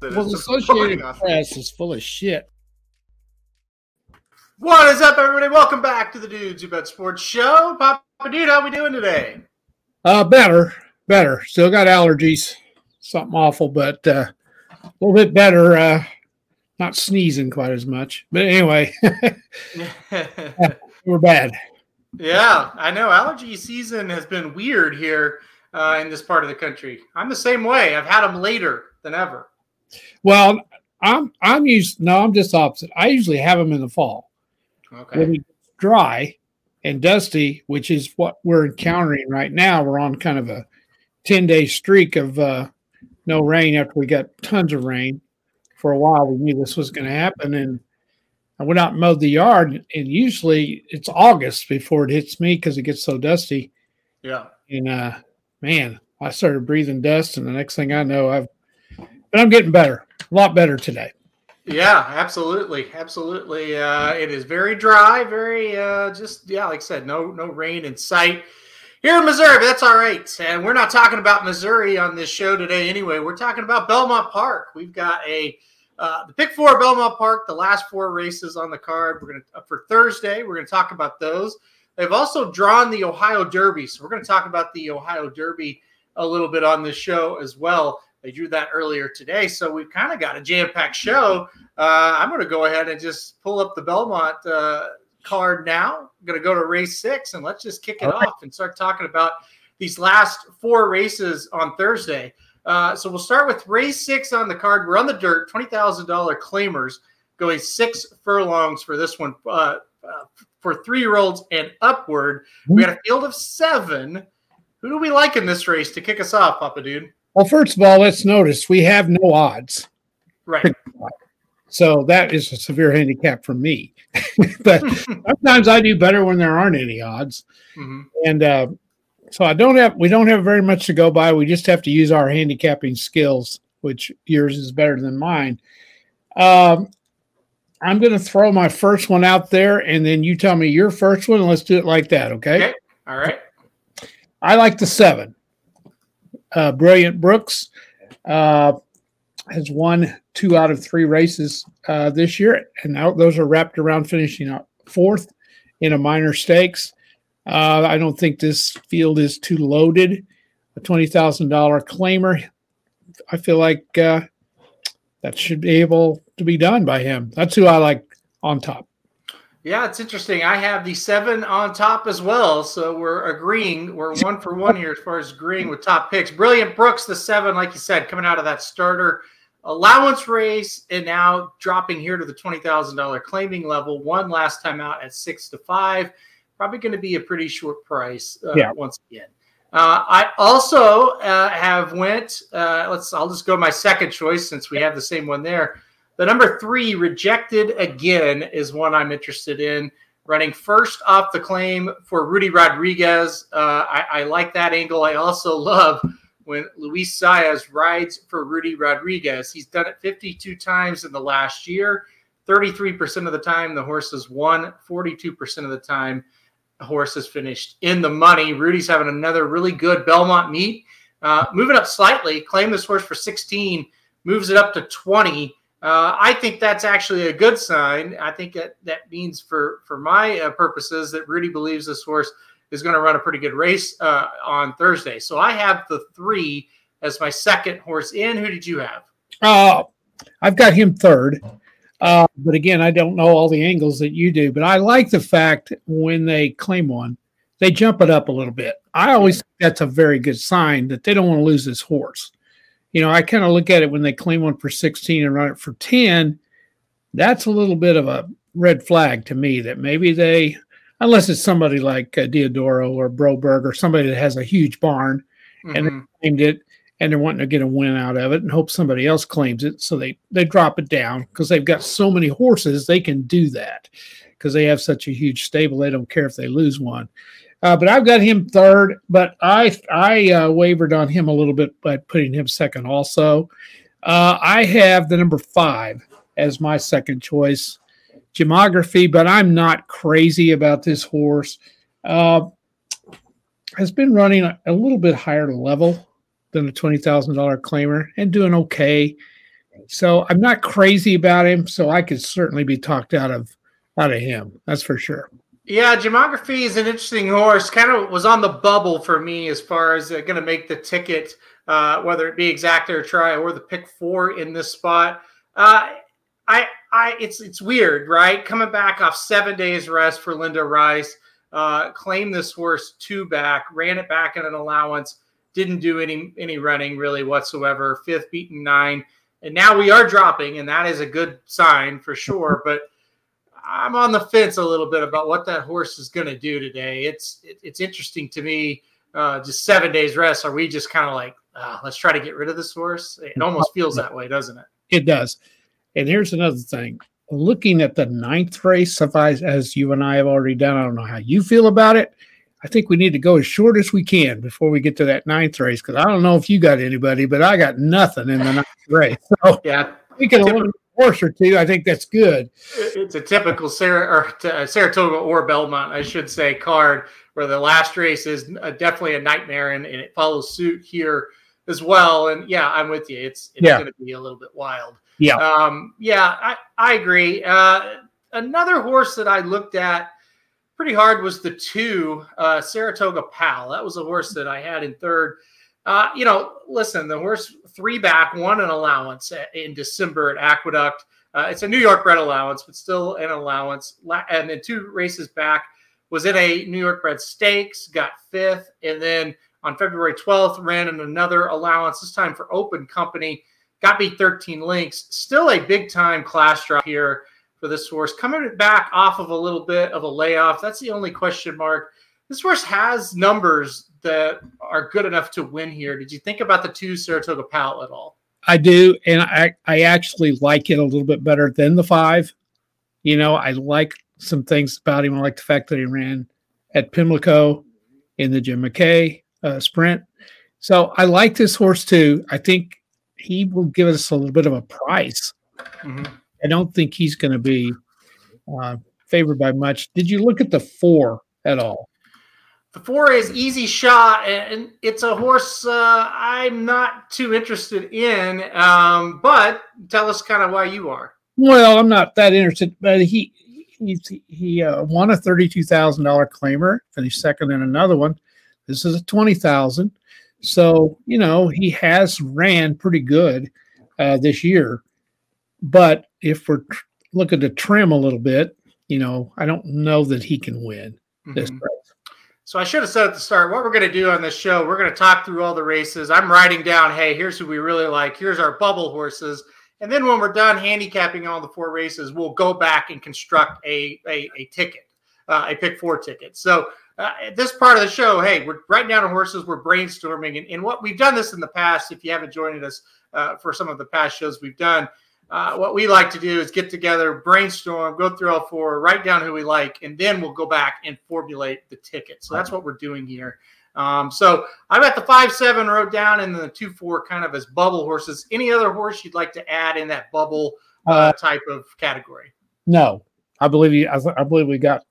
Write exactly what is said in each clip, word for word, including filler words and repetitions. Well, Associated Press is full of shit. What is up, everybody? Welcome back to the Dudes Who Bet Sports show. Papa Dude, how we doing today? Uh, better, better. Still got allergies. Something awful, but uh, a little bit better. Uh, not sneezing quite as much. But anyway, we're bad. Yeah, I know. Allergy season has been weird here uh, in this part of the country. I'm the same way. I've had them later than ever. Well, I'm I'm used no, I'm just opposite. I usually have them in the fall. Okay. When it's dry and dusty, which is what we're encountering right now. We're on kind of a ten-day streak of uh, no rain after we got tons of rain for a while. We knew this was going to happen, and I went out and mowed the yard, and usually it's August before it hits me because it gets so dusty. Yeah. And, uh, man, I started breathing dust, and the next thing I know, I've But I'm getting better, a lot better today. Yeah, absolutely, absolutely. Uh, it is very dry, very uh, just yeah, like I said, no no rain in sight here in Missouri. But that's all right, and we're not talking about Missouri on this show today. Anyway, we're talking about Belmont Park. We've got a uh, the pick four Belmont Park, the last four races on the card. We're gonna uh, for Thursday. We're gonna talk about those. They've also drawn the Ohio Derby, so we're gonna talk about the Ohio Derby a little bit on this show as well. They drew that earlier today, so we've kind of got a jam-packed show. Uh, I'm going to go ahead and just pull up the Belmont uh, card now. I'm going to go to race six, and let's just kick it All right. off and start talking about these last four races on Thursday. Uh, so we'll start with race six on the card. We're on the dirt, twenty thousand dollars claimers, going six furlongs for this one uh, uh, for three-year-olds and upward. We got a field of seven. Who do we like in this race to kick us off, Papa Dude? Well, first of all, let's notice we have no odds. Right. So that is a severe handicap for me. But sometimes I do better when there aren't any odds. Mm-hmm. And uh, so I don't have we don't have very much to go by. We just have to use our handicapping skills, which yours is better than mine. Um, I'm going to throw my first one out there, and then you tell me your first one. And let's do it like that, okay? Okay. All right. I like the seven. Uh, Brilliant Brooks uh, has won two out of three races uh, this year, and now those are wrapped around finishing up fourth in a minor stakes. Uh, I don't think this field is too loaded. A twenty thousand dollars claimer, I feel like uh, that should be able to be done by him. That's who I like on top. Yeah, it's interesting. I have the seven on top as well, so we're agreeing. We're one for one here as far as agreeing with top picks. Brilliant Brooks, the seven, like you said, coming out of that starter allowance race and now dropping here to the twenty thousand dollars claiming level. One last time out at six to five. Probably going to be a pretty short price uh, yeah. once again. Uh, I also uh, have went uh, – let's. I'll just go my second choice since we have the same one there. The number three, Rejected Again, is one I'm interested in. Running first off the claim for Rudy Rodriguez. Uh, I, I like that angle. I also love when Luis Saez rides for Rudy Rodriguez. He's done it fifty-two times in the last year. thirty-three percent of the time, the horse has won. forty-two percent of the time, the horse has finished in the money. Rudy's having another really good Belmont meet. Uh, moving up slightly, claimed this horse for sixteen, moves it up to twenty. Uh, I think that's actually a good sign. I think that, that means for, for my uh, purposes that Rudy believes this horse is going to run a pretty good race uh, on Thursday. So I have the three as my second horse in. Who did you have? Uh, I've got him third. Uh, but, again, I don't know all the angles that you do. But I like the fact when they claim one, they jump it up a little bit. I always think that's a very good sign that they don't want to lose this horse. You know, I kind of look at it when they claim one for sixteen and run it for ten. That's a little bit of a red flag to me that maybe they, unless it's somebody like uh, Diodoro or Broberg or somebody that has a huge barn mm-hmm. and they claimed it and they're wanting to get a win out of it and hope somebody else claims it. So they, they drop it down because they've got so many horses. They can do that because they have such a huge stable. They don't care if they lose one. Uh, but I've got him third, but I I uh, wavered on him a little bit by putting him second also. Uh, I have the number five as my second choice, Jemography, but I'm not crazy about this horse. Uh, has been running a, a little bit higher level than the twenty thousand dollar claimer and doing okay. So I'm not crazy about him, so I could certainly be talked out of out of him. That's for sure. Yeah, Jemography is an interesting horse. Kind of was on the bubble for me as far as uh, going to make the ticket, uh, whether it be Exacta or Try or the pick four in this spot. Uh, I, I, it's it's weird, right? Coming back off seven days rest for Linda Rice, uh, claimed this horse two back, ran it back in an allowance, didn't do any any running really whatsoever. Fifth beaten nine, and now we are dropping, and that is a good sign for sure. But I'm on the fence a little bit about what that horse is going to do today. It's it, it's interesting to me. Uh, just seven days rest. Are we just kind of like, uh, let's try to get rid of this horse? It almost feels that way, doesn't it? It does. And here's another thing. Looking at the ninth race, if I, as you and I have already done, I don't know how you feel about it. I think we need to go as short as we can before we get to that ninth race, because I don't know if you got anybody, but I got nothing in the ninth race. So yeah, we can eliminate horse or two. I think that's good. It's a typical Sar- or uh, Saratoga or Belmont, I should say, card where the last race is a, definitely a nightmare, and, and it follows suit here as well. And yeah, I'm with you. It's it's yeah. going to be a little bit wild. Yeah. Um, yeah, I, I agree. Uh, another horse that I looked at pretty hard was the two, uh, Saratoga Pal. That was a horse that I had in third. Uh, you know, listen, the horse three back won an allowance in December at Aqueduct. Uh, it's a New York bred allowance, but still an allowance. And then two races back was in a New York bred stakes, got fifth. And then on February twelfth, ran in another allowance, this time for open company, got beat thirteen lengths. Still a big time class drop here for this horse. Coming back off of a little bit of a layoff. That's the only question mark. This horse has numbers that are good enough to win here. Did you think about the two Saratoga Pal at all? I do, and I, I actually like it a little bit better than the five. You know, I like some things about him. I like the fact that he ran at Pimlico in the Jim McKay uh, sprint. So I like this horse too. I think he will give us a little bit of a price. Mm-hmm. I don't think he's going to be uh, favored by much. Did you look at the four at all? The four is Easy Shot, and it's a horse uh, I'm not too interested in, um, but tell us kind of why you are. Well, I'm not that interested, but he he, he uh, won a thirty-two thousand dollar claimer, finished second in another one. This is a twenty thousand dollars. So, you know, he has ran pretty good uh, this year. But if we're tr- looking to trim a little bit, you know, I don't know that he can win mm-hmm. this race. So I should have said at the start, what we're going to do on this show, we're going to talk through all the races. I'm writing down, hey, here's who we really like. Here's our bubble horses. And then when we're done handicapping all the four races, we'll go back and construct a a, a ticket, uh, a pick four ticket. So uh, at this part of the show, hey, we're writing down our horses. We're brainstorming. And, and what we've done this in the past, if you haven't joined us uh, for some of the past shows we've done, uh, what we like to do is get together, brainstorm, go through all four, write down who we like, and then we'll go back and formulate the ticket. So that's what we're doing here. Um, so I've got the five seven wrote down and the two four kind of as bubble horses. Any other horse you'd like to add in that bubble uh, uh, type of category? No. I believe you, I, I believe we got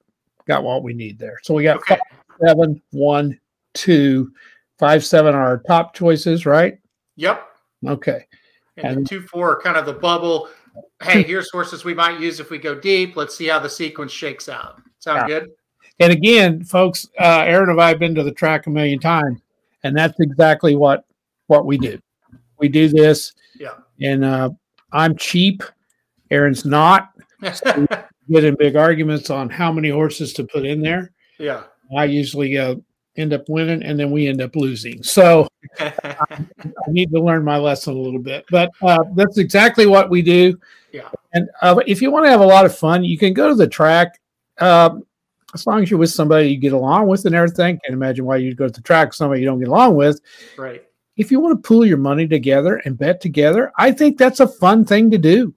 got what we need there. So we got okay. five seven, one two, five seven are our top choices, right? Yep. Okay. And the two four are kind of the bubble. Hey, here's horses we might use if we go deep. Let's see how the sequence shakes out. Sound yeah. good? And again, folks, uh, Aaron and I have been to the track a million times, and that's exactly what, what we do. We do this. Yeah. And uh, I'm cheap. Aaron's not. So we get in big arguments on how many horses to put in there. Yeah. I usually uh, end up winning, and then we end up losing. So I need to learn my lesson a little bit, but uh, that's exactly what we do. Yeah. And uh, if you want to have a lot of fun, you can go to the track. Um, as long as you're with somebody you get along with and everything, can't imagine why you'd go to the track with somebody you don't get along with. Right. if you want to pool your money together and bet together, I think that's a fun thing to do.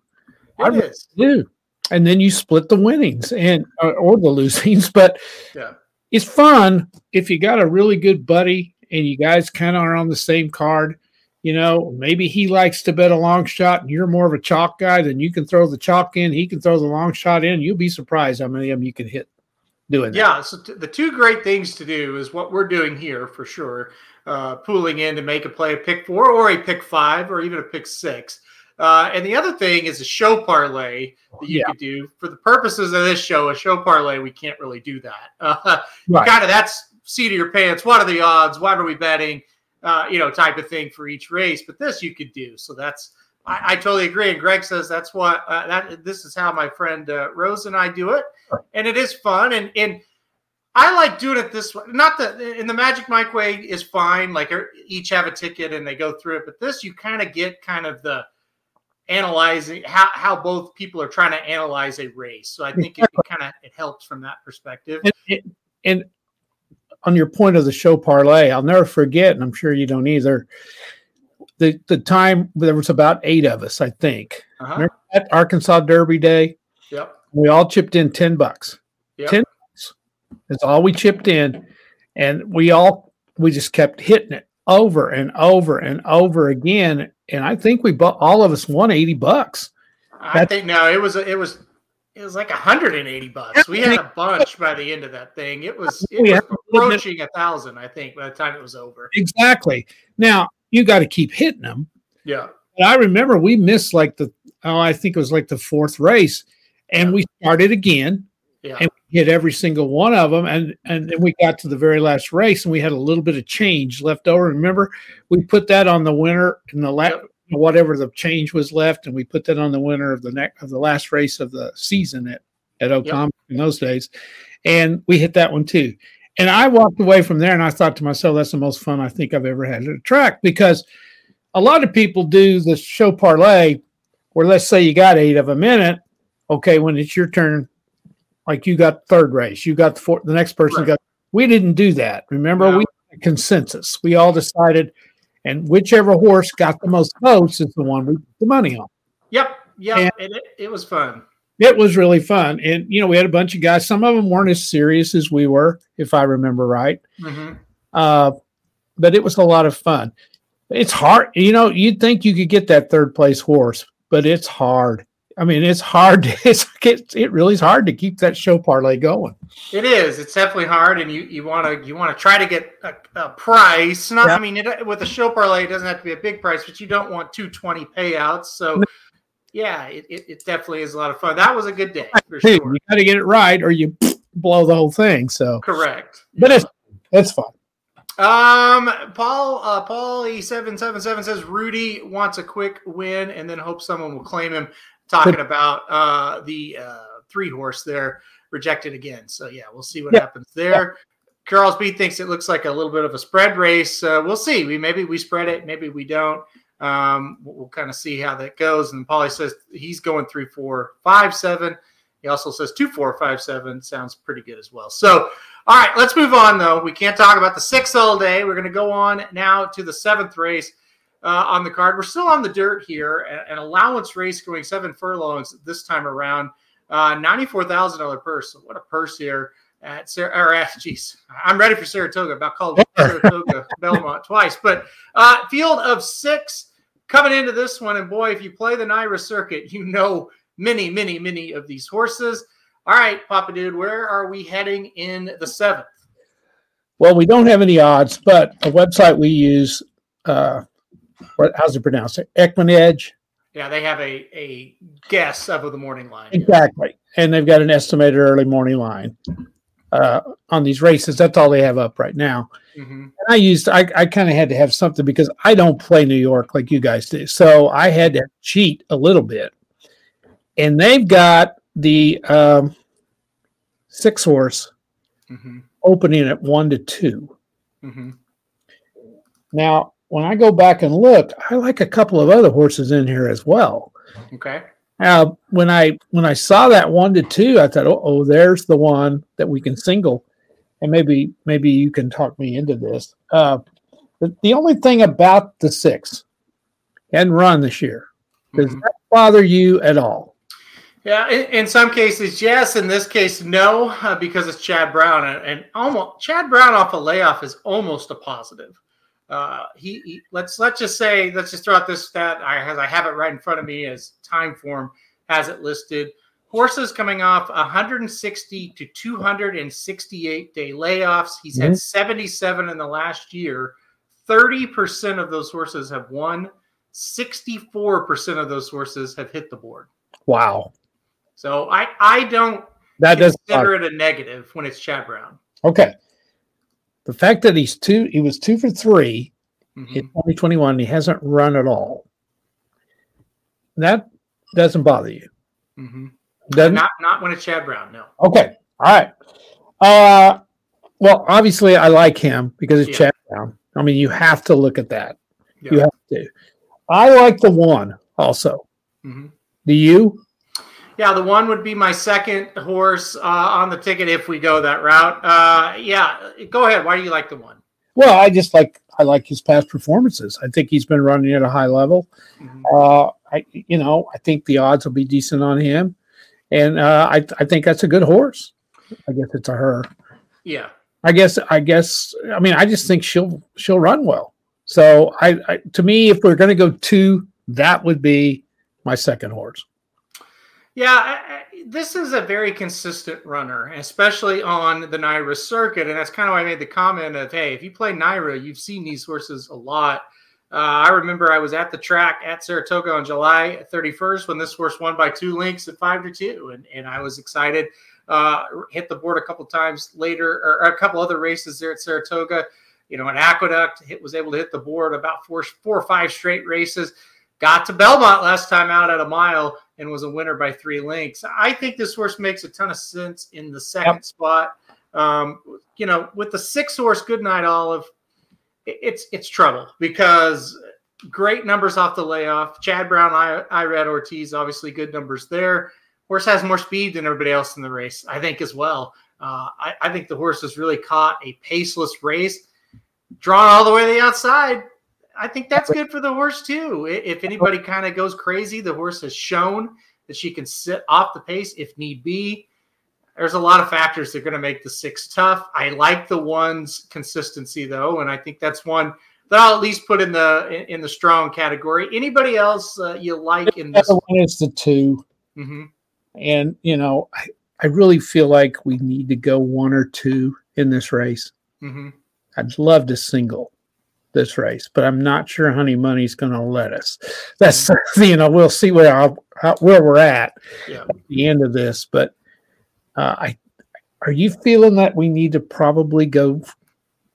It I is. do. And then you split the winnings and or, or the losings. But yeah. It's fun if you got a really good buddy and you guys kind of are on the same card. You know, maybe he likes to bet a long shot and you're more of a chalk guy, then you can throw the chalk in. He can throw the long shot in. You'll be surprised how many of them you can hit doing that. Yeah, so t- the two great things to do is what we're doing here for sure, uh, pooling in to make a play, a pick four or a pick five or even a pick six. Uh, and the other thing is a show parlay that you yeah. could do. For the purposes of this show, a show parlay, we can't really do that. Uh, right. Kind of that's seat of your pants. What are the odds? What are we betting? Uh, you know, type of thing for each race. But this you could do. So that's, I, I totally agree. And Greg says that's what, uh, that this is how my friend uh, Rose and I do it. And it is fun. And and I like doing it this way. Not that, in the Magic Mike way is fine. Like each have a ticket and they go through it. But this you kind of get kind of the, analyzing how, how both people are trying to analyze a race. So I think it, it kind of, it helps from that perspective. And, it, and on your point of the show parlay, I'll never forget, and I'm sure you don't either, the, the time there was about eight of us, I think. Uh-huh. Remember that Arkansas Derby day? Yep. We all chipped in ten bucks. Yep. ten bucks. That's all we chipped in. And we all, we just kept hitting it over and over and over again. And I think we bought, all of us won eighty bucks. That's, I think no, it was it was it was like one hundred eighty bucks. We had a bunch by the end of that thing. It was, it was approaching a thousand, I think, by the time it was over. Exactly. Now you got to keep hitting them. Yeah. But I remember we missed like the oh, I think it was like the fourth race, and we started again. Yeah. And we hit every single one of them, and and then we got to the very last race, and we had a little bit of change left over. Remember, we put that on the winner in the last, whatever the change was left, and we put that on the winner of the next of the last race of the season at at Oklahoma yep. in those days, and we hit that one too. And I walked away from there, and I thought to myself, that's the most fun I think I've ever had at a track, because a lot of people do the show parlay, where let's say you got eight of a minute, okay, when it's your turn. Like you got third race, you got the fourth, the next person right. got. We didn't do that. Remember, no. we had a consensus. We all decided, and whichever horse got the most votes is the one we put the money on. Yep, yep, and and it, it was fun. It was really fun, and you know we had a bunch of guys. Some of them weren't as serious as we were, if I remember right. Mm-hmm. Uh, but it was a lot of fun. It's hard, you know. You'd think you could get that third place horse, but it's hard. I mean, it's hard. It's, it really is hard to keep that show parlay going. It is. It's definitely hard, and you you want to you want to try to get a, a price. Not, yeah. I mean, it, with a show parlay, it doesn't have to be a big price, but you don't want two twenty payouts. So, yeah, it, it, it definitely is a lot of fun. That was a good day for sure. You got to get it right, or you blow the whole thing. So correct, but yeah. it's it's fun. Um, Paul, uh, Paul E seven seven seven says Rudy wants a quick win and then hope someone will claim him. Talking about uh, the uh, three horse there, Rejected Again. So, yeah, we'll see what yeah. happens there. Charles B thinks it looks like a little bit of a spread race. Uh, we'll see. We Maybe we spread it. Maybe we don't. Um, we'll, we'll kind of see how that goes. And Paulie says he's going three, four, five, seven. He also says two, four, five, seven. Sounds pretty good as well. So, all right, let's move on, though. We can't talk about the sixth all day. We're going to go on now to the seventh race. Uh, on the card. We're still on the dirt here. An allowance race going seven furlongs this time around. Uh, ninety-four thousand dollars purse. So what a purse here. At Sar- or, uh, geez, I'm ready for Saratoga. About called Saratoga Belmont twice. But uh, field of six coming into this one. And, boy, if you play the N Y R A circuit, you know many, many, many of these horses. All right, Papa Dude, where are we heading in the seventh? Well, we don't have any odds, but a website we use uh, – how's it pronounced? Equine Edge. Yeah, they have a, a guess of the morning line. Exactly. And they've got an estimated early morning line uh, on these races. That's all they have up right now. Mm-hmm. And I used, I, I kind of had to have something because I don't play New York like you guys do. So I had to cheat a little bit. And they've got the um, six horse mm-hmm. opening at one to two. Mm-hmm. Now, when I go back and look, I like a couple of other horses in here as well. Okay. Uh, when I when I saw that one to two, I thought, oh, oh, there's the one that we can single, and maybe maybe you can talk me into this. Uh, The, the only thing about the six and run this year, does mm-hmm. that bother you at all? Yeah, in, in some cases, yes. In this case, no, uh, because it's Chad Brown. And, and almost Chad Brown off a layoff is almost a positive. Uh, he, he let's let's just say let's just throw out this stat I, as I have it right in front of me as Timeform has it listed. Horses coming off one hundred sixty to two hundred sixty-eight day layoffs. He's mm-hmm. had seventy-seven in the last year. thirty percent of those horses have won. sixty-four percent of those horses have hit the board. Wow. So I, I don't that consider it a negative when it's Chad Brown. Okay. The fact that he's two, he was two for three mm-hmm. in twenty twenty-one, he hasn't run at all. That doesn't bother you. Mm-hmm. Doesn't? Not not when it's Chad Brown, no. Okay. All right. Uh, well, obviously I like him because it's yeah. Chad Brown. I mean, you have to look at that. Yeah. You have to. I like the one also. Mm-hmm. Do you? Yeah, the one would be my second horse uh, on the ticket if we go that route. Uh, yeah, go ahead. Why do you like the one? Well, I just like I like his past performances. I think he's been running at a high level. Mm-hmm. Uh, I you know I think the odds will be decent on him, and uh, I I think that's a good horse. I guess it's a her. Yeah. I guess I guess I mean I just think she'll she'll run well. So I, I to me, if we're going to go two, that would be my second horse. Yeah, I, I, this is a very consistent runner, especially on the Naira circuit, and that's kind of why I made the comment of, hey, if you play Naira, you've seen these horses a lot. Uh, I remember I was at the track at Saratoga on July thirty-first when this horse won by two lengths at five to two, and and I was excited. Uh, hit the board a couple times later, or a couple other races there at Saratoga. You know, an Aqueduct hit, was able to hit the board about four, four or five straight races. Got to Belmont last time out at a mile and was a winner by three lengths. I think this horse makes a ton of sense in the second yep. spot. Um, you know, with the six horse Goodnight Olive, it's it's trouble because great numbers off the layoff. Chad Brown, I, Irad Ortiz, obviously good numbers there. Horse has more speed than everybody else in the race, I think, as well. Uh, I, I think the horse has really caught a paceless race, drawn all the way to the outside. I think that's good for the horse, too. If anybody kind of goes crazy, the horse has shown that she can sit off the pace if need be. There's a lot of factors that are going to make the six tough. I like the one's consistency, though, and I think that's one that I'll at least put in the in the strong category. Anybody else uh, you like in this? The other one is the two. Mm-hmm. And, you know, I, I really feel like we need to go one or two in this race. Mm-hmm. I'd love to single this race, but I'm not sure Honey Money's going to let us. That's, mm-hmm. you know, we'll see where I'll, how, where we're at yeah. at the end of this. But uh, I, are you feeling that we need to probably go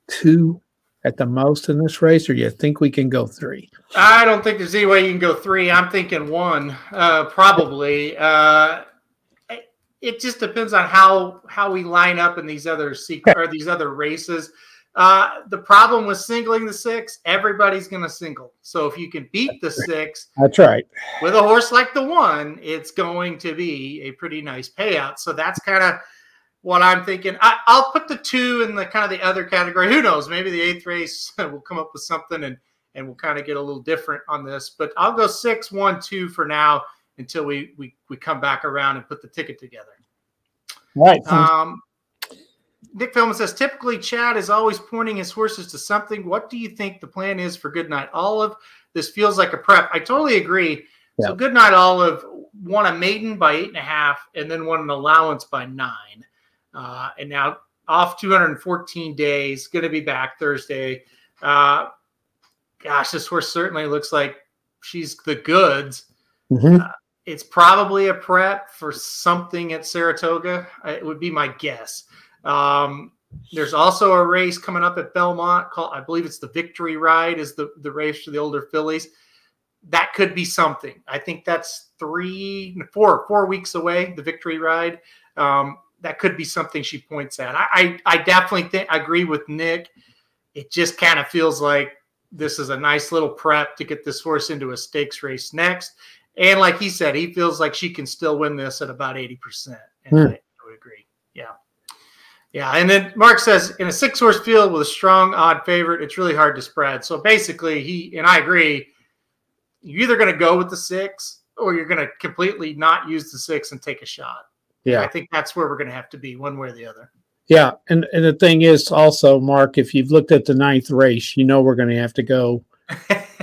two at the most in this race, or you think we can go three? I don't think there's any way you can go three. I'm thinking one, uh, probably. Uh, it just depends on how how we line up in these other sequ- or these other races. Uh, the problem with singling the six, everybody's going to single. So if you can beat the six, that's right. With a horse like the one, it's going to be a pretty nice payout. So that's kind of what I'm thinking. I, I'll put the two in the kind of the other category. Who knows? Maybe the eighth race will come up with something and, and we'll kind of get a little different on this. But I'll go six, one, two for now until we we, we come back around and put the ticket together. Right. Um, Nick Feldman says, typically Chad is always pointing his horses to something. What do you think the plan is for Goodnight Olive? This feels like a prep. I totally agree. Yeah. So Goodnight Olive won a maiden by eight and a half and then won an allowance by nine. Uh, and now off two hundred fourteen days, going to be back Thursday. Uh, gosh, this horse certainly looks like she's the goods. Mm-hmm. Uh, it's probably a prep for something at Saratoga. It would be my guess. Um, there's also a race coming up at Belmont called, I believe it's the Victory Ride is the, the race for the older fillies. That could be something. I think that's three, four, four weeks away, the Victory Ride. Um, that could be something she points at. I, I, I definitely think I agree with Nick. It just kind of feels like this is a nice little prep to get this horse into a stakes race next. And like he said, he feels like she can still win this at about eighty percent. And mm. I would agree. Yeah. Yeah, and then Mark says, in a six-horse field with a strong odd favorite, it's really hard to spread. So basically, he and I agree, you're either going to go with the six or you're going to completely not use the six and take a shot. Yeah. I think that's where we're going to have to be one way or the other. Yeah, and, and the thing is also, Mark, if you've looked at the ninth race, you know we're going to have to go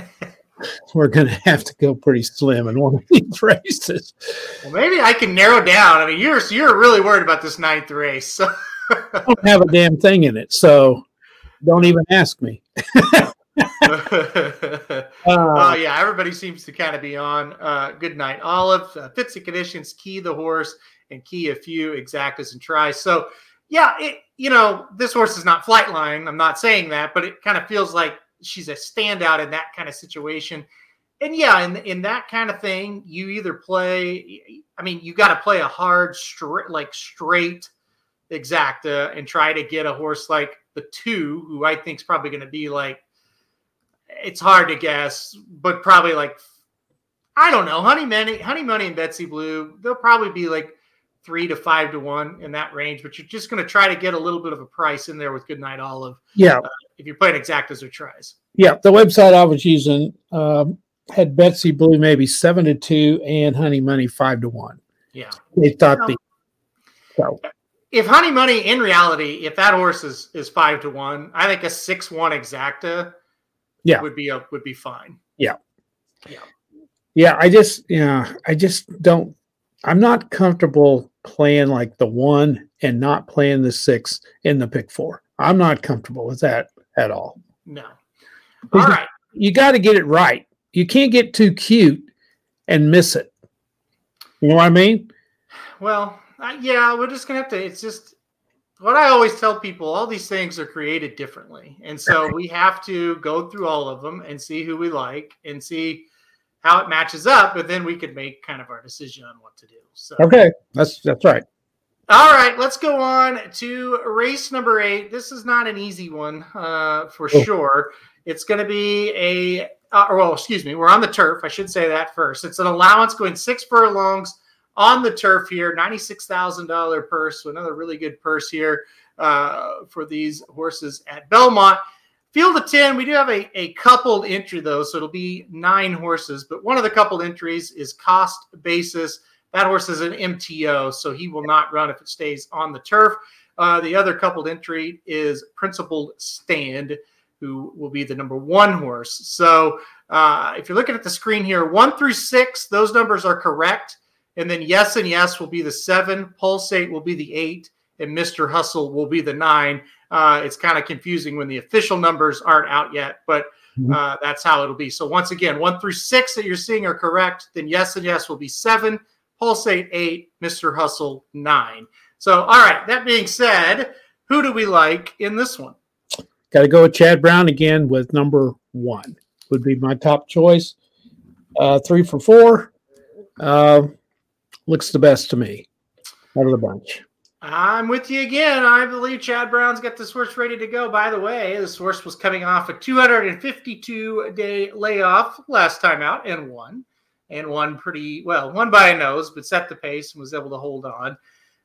– we're going to have to go pretty slim in one of these races. Well, maybe I can narrow down. I mean, you're you're really worried about this ninth race. So. I don't have a damn thing in it, so don't even ask me. Oh, uh, yeah, everybody seems to kind of be on. Uh, Goodnight Olive, uh, fits the conditions, Key the horse, and Key a few exactas and tries. So, yeah, it, you know, this horse is not Flightline. I'm not saying that, but it kind of feels like she's a standout in that kind of situation. And, yeah, in, in that kind of thing, you either play – I mean, you got to play a hard, straight, like straight – exacta and try to get a horse like the two, who I think is probably going to be like, it's hard to guess, but probably like, I don't know, Honey Money, Honey Money and Betsy Blue, they'll probably be like three to five to one in that range, but you're just going to try to get a little bit of a price in there with Goodnight Olive. Yeah. Uh, if you're playing exactas or tries. Yeah. The website I was using um, had Betsy Blue maybe seven to two and Honey Money five to one. Yeah. They thought you know, the. So. If Honey Money, in reality, if that horse is, is five to one, I think a six one exacta, yeah, would be a, would be fine. Yeah, yeah, yeah. I just, yeah, I just don't. I'm not comfortable playing like the one and not playing the six in the pick four. I'm not comfortable with that at all. No. All right, you got to get it right. You can't get too cute and miss it. You know what I mean? Well. Uh, yeah, we're just going to have to, it's just what I always tell people, all these things are created differently. And so we have to go through all of them and see who we like and see how it matches up. But then we could make kind of our decision on what to do. So okay, that's that's right. All right, let's go on to race number eight. This is not an easy one uh, for oh. sure. It's going to be a, uh, well, excuse me, we're on the turf. I should say that first. It's an allowance going six furlongs. On the turf here, ninety-six thousand dollars purse, so another really good purse here uh, for these horses at Belmont. Field of ten, we do have a, a coupled entry, though, so it'll be nine horses. But one of the coupled entries is Cost Basis. That horse is an M T O, so he will not run if it stays on the turf. Uh, the other coupled entry is Principal Stand, who will be the number one horse. So uh, if you're looking at the screen here, one through six, those numbers are correct. And then Yes and Yes will be the seven, Pulsate will be the eight, and Mister Hustle will be the nine. Uh, it's kind of confusing when the official numbers aren't out yet, but uh, that's how it'll be. So once again, one through six that you're seeing are correct. Then Yes and Yes will be seven, Pulsate eight, Mister Hustle nine. So, all right, that being said, who do we like in this one? Got to go with Chad Brown again with number one. Would be my top choice. Uh, three for four. Uh, Looks the best to me out of the bunch. I'm with you again. I believe Chad Brown's got this horse ready to go. By the way, this horse was coming off a two hundred fifty-two day layoff last time out and won. And won pretty well, won by a nose, but set the pace and was able to hold on.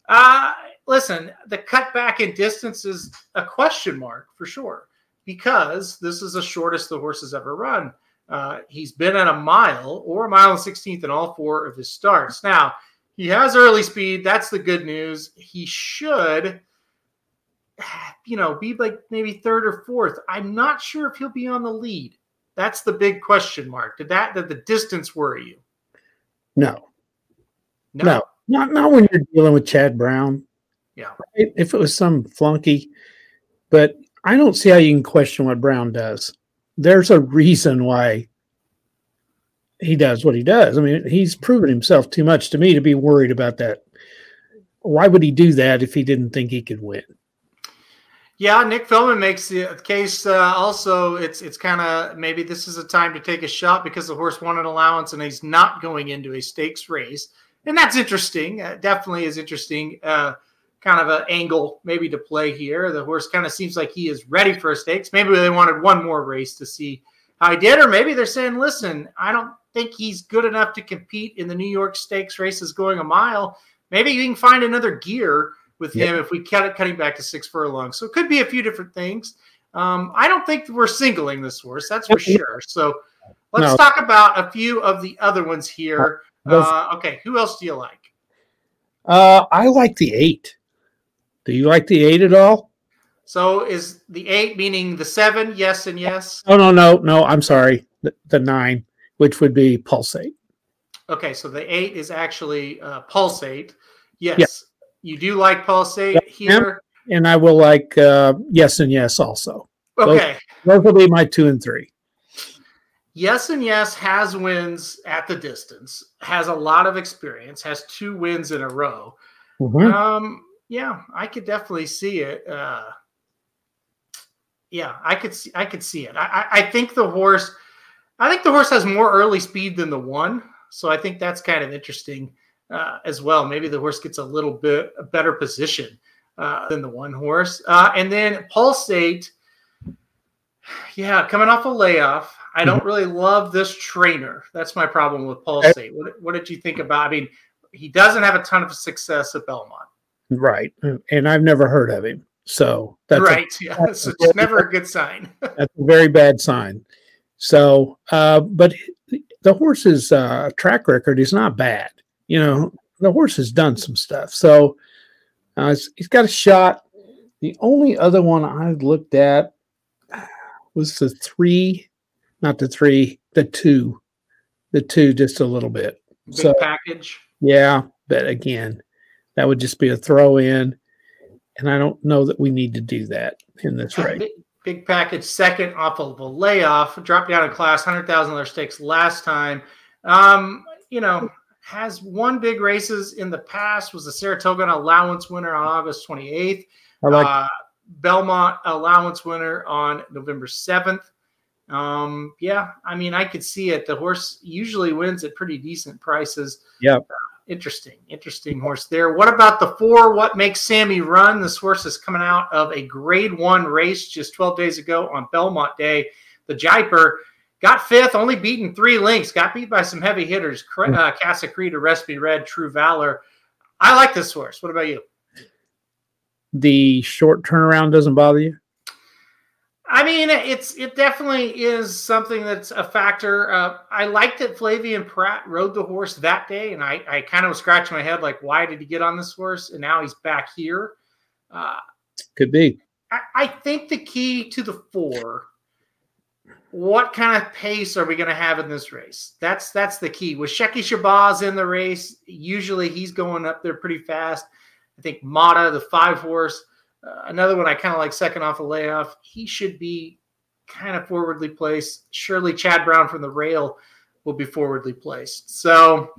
Uh, listen, the cutback in distance is a question mark for sure because this is the shortest the horse has ever run. Uh, he's been at a mile or a mile and sixteenth in all four of his starts. Now, he has early speed. That's the good news. He should, you know, be like maybe third or fourth. I'm not sure if he'll be on the lead. That's the big question mark. Did that, did the distance worry you? No. No. no. Not, not when you're dealing with Chad Brown. Yeah. Right? If it was some flunky. But I don't see how you can question what Brown does. There's a reason why he does what he does. I mean, he's proven himself too much to me to be worried about that. Why would he do that if he didn't think he could win? Yeah, Nick Feldman makes the case uh, also. It's it's kind of maybe this is a time to take a shot because the horse won an allowance and he's not going into a stakes race. And that's interesting. Uh, definitely is interesting. Uh kind of an angle maybe to play here. The horse kind of seems like he is ready for a stakes. Maybe they wanted one more race to see how he did, or maybe they're saying, listen, I don't think he's good enough to compete in the New York stakes races going a mile. Maybe you can find another gear with yep. him if we cut it, cutting back to six furlongs. So it could be a few different things. Um, I don't think we're singling this horse, that's for sure. So let's no. talk about a few of the other ones here. Uh, okay, who else do you like? Uh, I like the eight. Do you like the eight at all? So is the eight meaning the seven, yes and yes? Oh, no, no, no, I'm sorry. The, the nine, which would be Pulsate. Okay, so the eight is actually uh, Pulsate. Yes, yes, you do like Pulsate yeah. here. And I will like uh, Yes and Yes also. Okay. Those, those will be my two and three. Yes and Yes has wins at the distance, has a lot of experience, has two wins in a row. Mm-hmm. Um, yeah, I could definitely see it. Uh, yeah, I could see, I could see it. I, I, I think the horse, I think the horse has more early speed than the one. So I think that's kind of interesting uh, as well. Maybe the horse gets a little bit a better position Uh, than the one horse. Uh, and then Pulsate, yeah, coming off a layoff. I don't really love this trainer. That's my problem with Pulsate. What, what did you think about? I mean, he doesn't have a ton of success at Belmont. Right. And I've never heard of him. So that's right. A, yeah. That's so it's never a good sign. That's a very bad sign. So, uh, but the horse's uh, track record is not bad. You know, the horse has done some stuff. So, Uh, he's got a shot. The only other one I looked at was the three, not the three, the two, the two just a little bit. Big so, package. Yeah, but again, that would just be a throw in, and I don't know that we need to do that in this race. Big, big package, second off of a layoff, dropped down in class, one hundred thousand dollars stakes last time. Um, you know. Has won big races in the past, was the Saratoga allowance winner on August twenty-eighth. I like uh, Belmont allowance winner on November seventh. Um, yeah, I mean, I could see it. The horse usually wins at pretty decent prices. Yeah. Uh, interesting, interesting horse there. What about the four? What Makes Sammy Run? This horse is coming out of a grade one race just twelve days ago on Belmont Day. The Jiper got fifth, only beaten three lengths. Got beat by some heavy hitters, uh, Casa Creta, Recipe Red, True Valor. I like this horse. What about you? The short turnaround doesn't bother you? I mean, it's it definitely is something that's a factor. Uh, I liked that Flavian Pratt rode the horse that day, and I, I kind of was scratching my head like, why did he get on this horse? And now he's back here. Uh, Could be. I, I think the key to the four – what kind of pace are we going to have in this race? That's that's the key. With Shecky Shabazz in the race, usually he's going up there pretty fast. I think Mata, the five horse, uh, another one I kind of like second off a layoff. He should be kind of forwardly placed. Surely Chad Brown from the rail will be forwardly placed. So,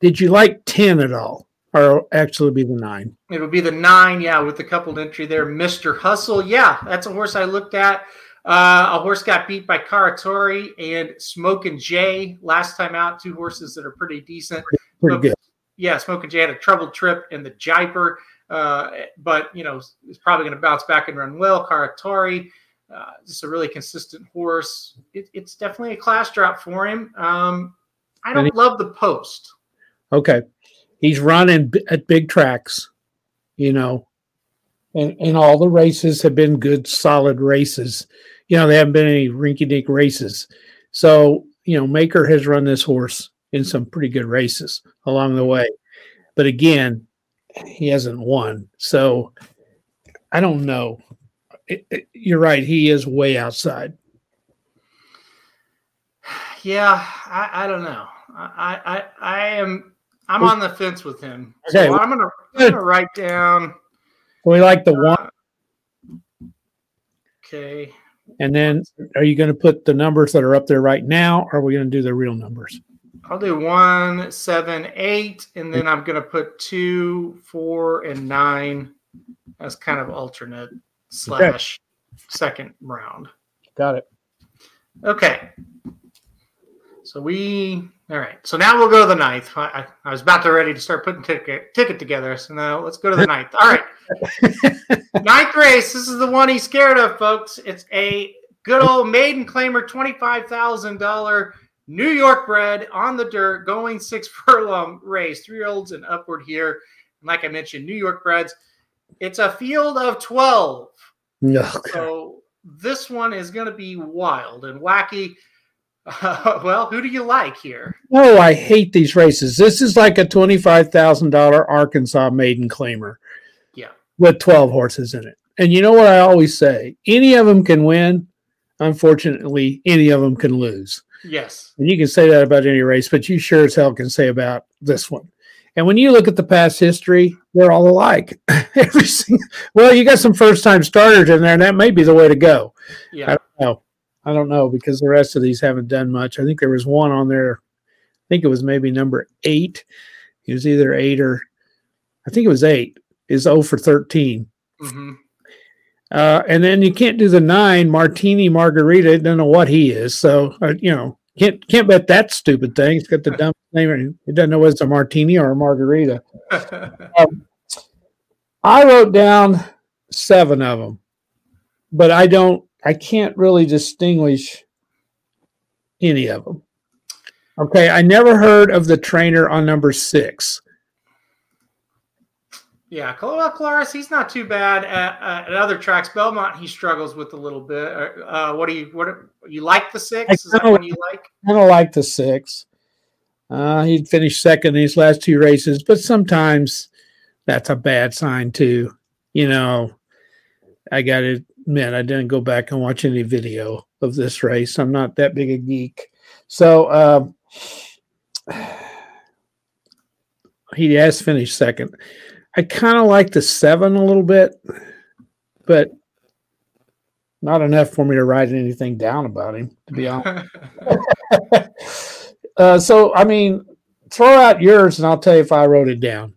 did you like ten at all? Or actually be the nine? It would be the nine, yeah, with the coupled entry there. Mister Hustle, yeah, that's a horse I looked at. Uh, a horse got beat by Caratori and Smoke and Jay last time out. Two horses that are pretty decent. Pretty Smoke, good. Yeah, Smoke and Jay had a troubled trip in the Jiper, uh, but you know it's probably going to bounce back and run well. Caratori, uh, just a really consistent horse. It, it's definitely a class drop for him. Um, I don't he, love the post. Okay, he's running b- at big tracks, you know, and and all the races have been good, solid races. You know, there haven't been any rinky-dink races. So, you know, Maker has run this horse in some pretty good races along the way. But, again, he hasn't won. So, I don't know. It, it, you're right. He is way outside. Yeah, I, I don't know. I, I, I am – I'm on the fence with him. So, okay. I'm going to write down – we like the one. Uh, okay. And then are you going to put the numbers that are up there right now, or are we going to do the real numbers? I'll do one, seven, eight, and then I'm going to put two, four, and nine as kind of alternate slash okay. second round. Got it. Okay. So we – all right. So now we'll go to the ninth. I, I was about to ready to start putting ticket, ticket together, so now let's go to the ninth. All right. Ninth race. This is the one he's scared of, folks. It's a good old maiden claimer, twenty-five thousand dollars New York bred on the dirt, going six furlong race, three-year-olds and upward here. And like I mentioned, New York breds It's a field of twelve. No. So this one is going to be wild and wacky. Uh, well, who do you like here? Oh, I hate these races. This is like a twenty-five thousand dollars Arkansas maiden claimer. Yeah. With twelve horses in it. And you know what I always say? Any of them can win. Unfortunately, any of them can lose. Yes. And you can say that about any race, but you sure as hell can say about this one. And when you look at the past history, they're all alike. Every single, well, you got some first-time starters in there, and that may be the way to go. Yeah. I don't know. I don't know because the rest of these haven't done much. I think there was one on there. I think it was maybe number eight. It was either eight or – I think it was eight. It's zero for thirteen. Mm-hmm. Uh, and then you can't do the nine, Martini Margarita. Don't know what he is. So, uh, you know, can't can't bet that stupid thing. It's got the dumb name. It doesn't know whether it's a Martini or a Margarita. um, I wrote down seven of them, but I don't. I can't really distinguish any of them. Okay, I never heard of the trainer on number six. Yeah, well, Claris, he's not too bad at, uh, at other tracks. Belmont, he struggles with a little bit. Uh, what do you what do, you like the six? Is that one you like? I don't like the six. Uh, he finished second in his last two races, but sometimes that's a bad sign too. You know, I got to admit, I didn't go back and watch any video of this race. I'm not that big a geek, so um, he has finished second. I kind of like the seven a little bit, but not enough for me to write anything down about him, to be honest. uh, so, I mean, throw out yours, and I'll tell you if I wrote it down.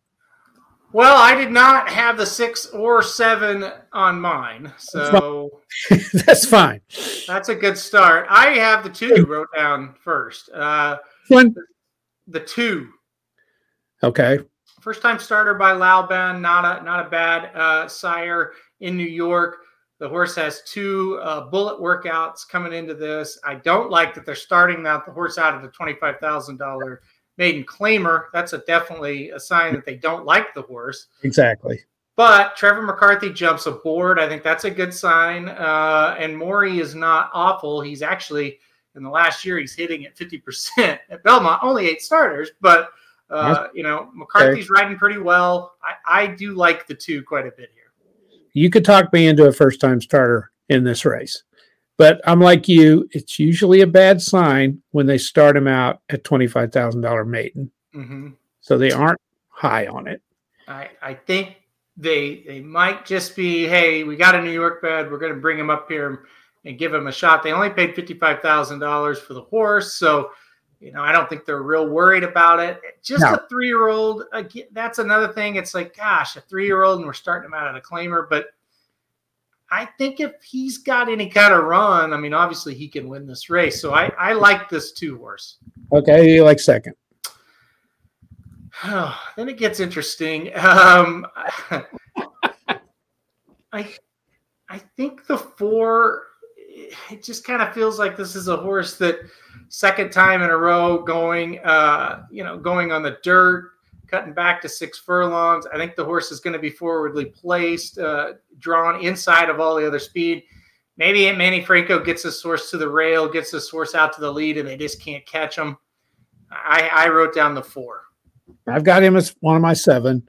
Well, I did not have the six or seven on mine, so that's fine. that's, fine. That's a good start. I have the two you wrote down first. Uh, One. The two. Okay. First-time starter by Lauban, not a not a bad uh, sire in New York. The horse has two uh, bullet workouts coming into this. I don't like that they're starting out the horse out of the twenty-five thousand dollars maiden claimer. That's a definitely a sign that they don't like the horse. Exactly. But Trevor McCarthy jumps aboard. I think that's a good sign. Uh, and Morey is not awful. He's actually, in the last year, he's hitting at fifty percent at Belmont. Only eight starters, but... Uh, you know, McCarthy's riding pretty well. I, I do like the two quite a bit here. You could talk me into a first-time starter in this race. But I'm like you, it's usually a bad sign when they start him out at twenty-five thousand dollars maiden. Mm-hmm. So they aren't high on it. I, I think they they might just be, hey, we got a New York bed. We're going to bring him up here and give him a shot. They only paid fifty-five thousand dollars for the horse, so – You know, I don't think they're real worried about it. Just no. A three-year-old, that's another thing. It's like, gosh, a three-year-old, and we're starting him out at a claimer. But I think if he's got any kind of run, I mean, obviously he can win this race. So I, I like this two horse. Okay, you like second. Oh, then it gets interesting. Um, I, I think the four, it just kind of feels like this is a horse that – second time in a row going, uh, you know, going on the dirt, cutting back to six furlongs. I think the horse is going to be forwardly placed, uh, drawn inside of all the other speed. Maybe Manny Franco gets this horse to the rail, gets this horse out to the lead, and they just can't catch him. I, I wrote down the four. I've got him as one of my seven.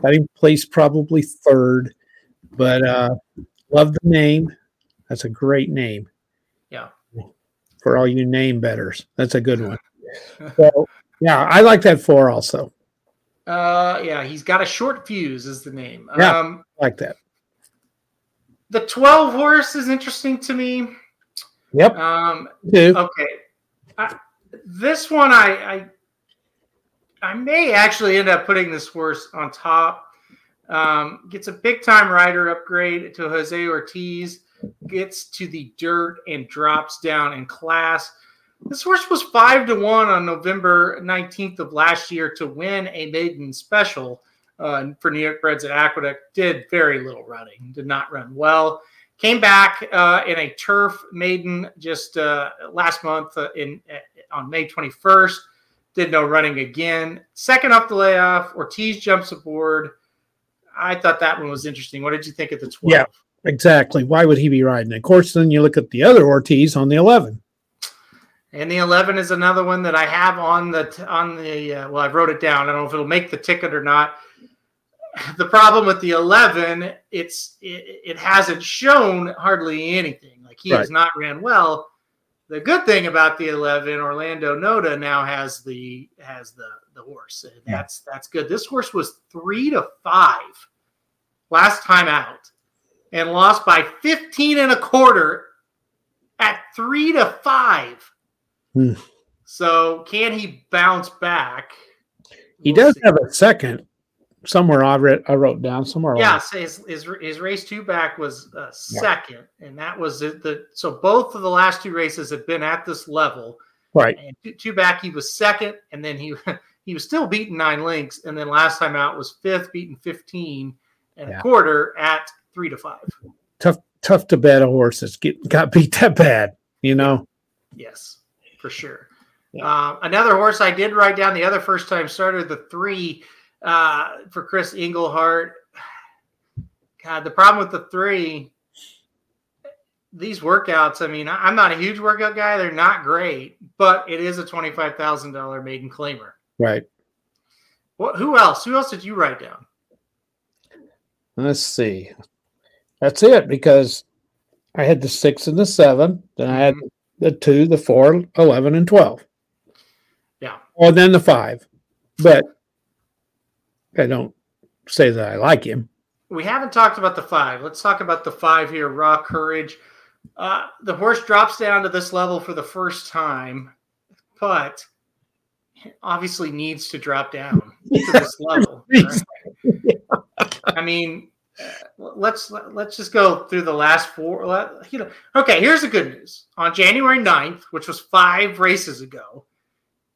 Got him placed probably third, but uh, love the name. That's a great name. Yeah. For all you name betters. That's a good one. So, yeah, I like that four also. Uh, yeah, he's got a short fuse is the name. Yeah, um, I like that. The twelve horse is interesting to me. Yep. Um, Two. Okay. I, this one, I, I I may actually end up putting this horse on top. Um, gets a big-time rider upgrade to Jose Ortiz. Gets to the dirt and drops down in class. This horse was five to one on November nineteenth of last year to win a maiden special uh, for New York Breds at Aqueduct. Did very little running, did not run well. Came back uh, in a turf maiden just uh, last month uh, in uh, on May twenty-first. Did no running again. Second off the layoff, Ortiz jumps aboard. I thought that one was interesting. What did you think at the twelve? Yeah, exactly. Why would he be riding? Of course, then you look at the other Ortiz on the eleven. And the eleven is another one that I have on the, t- on the, uh, well, I wrote it down. I don't know if it'll make the ticket or not. The problem with the eleven, it's, it, it hasn't shown hardly anything. Like he right. has not ran well. The good thing about the eleven, Orlando Noda now has the, has the, the horse. And that's, that's good. This horse was three to five last time out and lost by fifteen and a quarter at three to five. Hmm. So can he bounce back? He we'll does see. Have a second somewhere. I read, I wrote down somewhere. Yeah, so his, his his race two back was a second, yeah. and that was the, the so both of the last two races have been at this level, right? And two, two back, he was second, and then he he was still beating nine lengths, and then last time out was fifth, beating fifteen and yeah. a quarter at three to five. Tough, tough to bet a horse that's get, got beat that bad, you know. Yes. For sure. Yeah. Uh, another horse I did write down the other first time starter, the three uh, for Chris Englehart. God, the problem with the three, these workouts, I mean, I'm not a huge workout guy. They're not great, but it is a twenty-five thousand dollars maiden claimer. Right. What? Who else? Who else did you write down? Let's see. That's it because I had the six and the seven. Then I had mm-hmm. – the two, the four, eleven, and twelve. Yeah. Or then the five. But I don't say that I like him. We haven't talked about the five. Let's talk about the five here, Raw Courage. Uh, the horse drops down to this level for the first time, but obviously needs to drop down to this level. Right? Yeah. I mean, Let's let's just go through the last four. You know, okay, here's the good news. On January ninth, which was five races ago,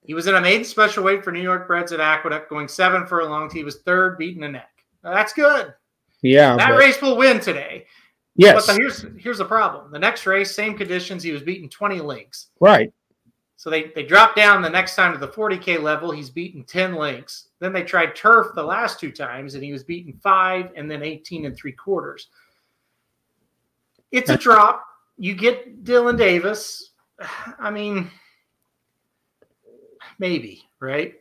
he was in a maiden special weight for New York Breds at Aqueduct, going seven furlongs. He was third, beating a neck. Now, that's good. Yeah, that but... race will win today. Yes. But here's here's the problem. The next race, same conditions. He was beating twenty lengths. Right. So they they dropped down the next time to the forty K level. He's beaten ten lengths. Then they tried turf the last two times, and he was beaten five and then eighteen and three quarters. It's a drop. You get Dylan Davis. I mean, maybe, right?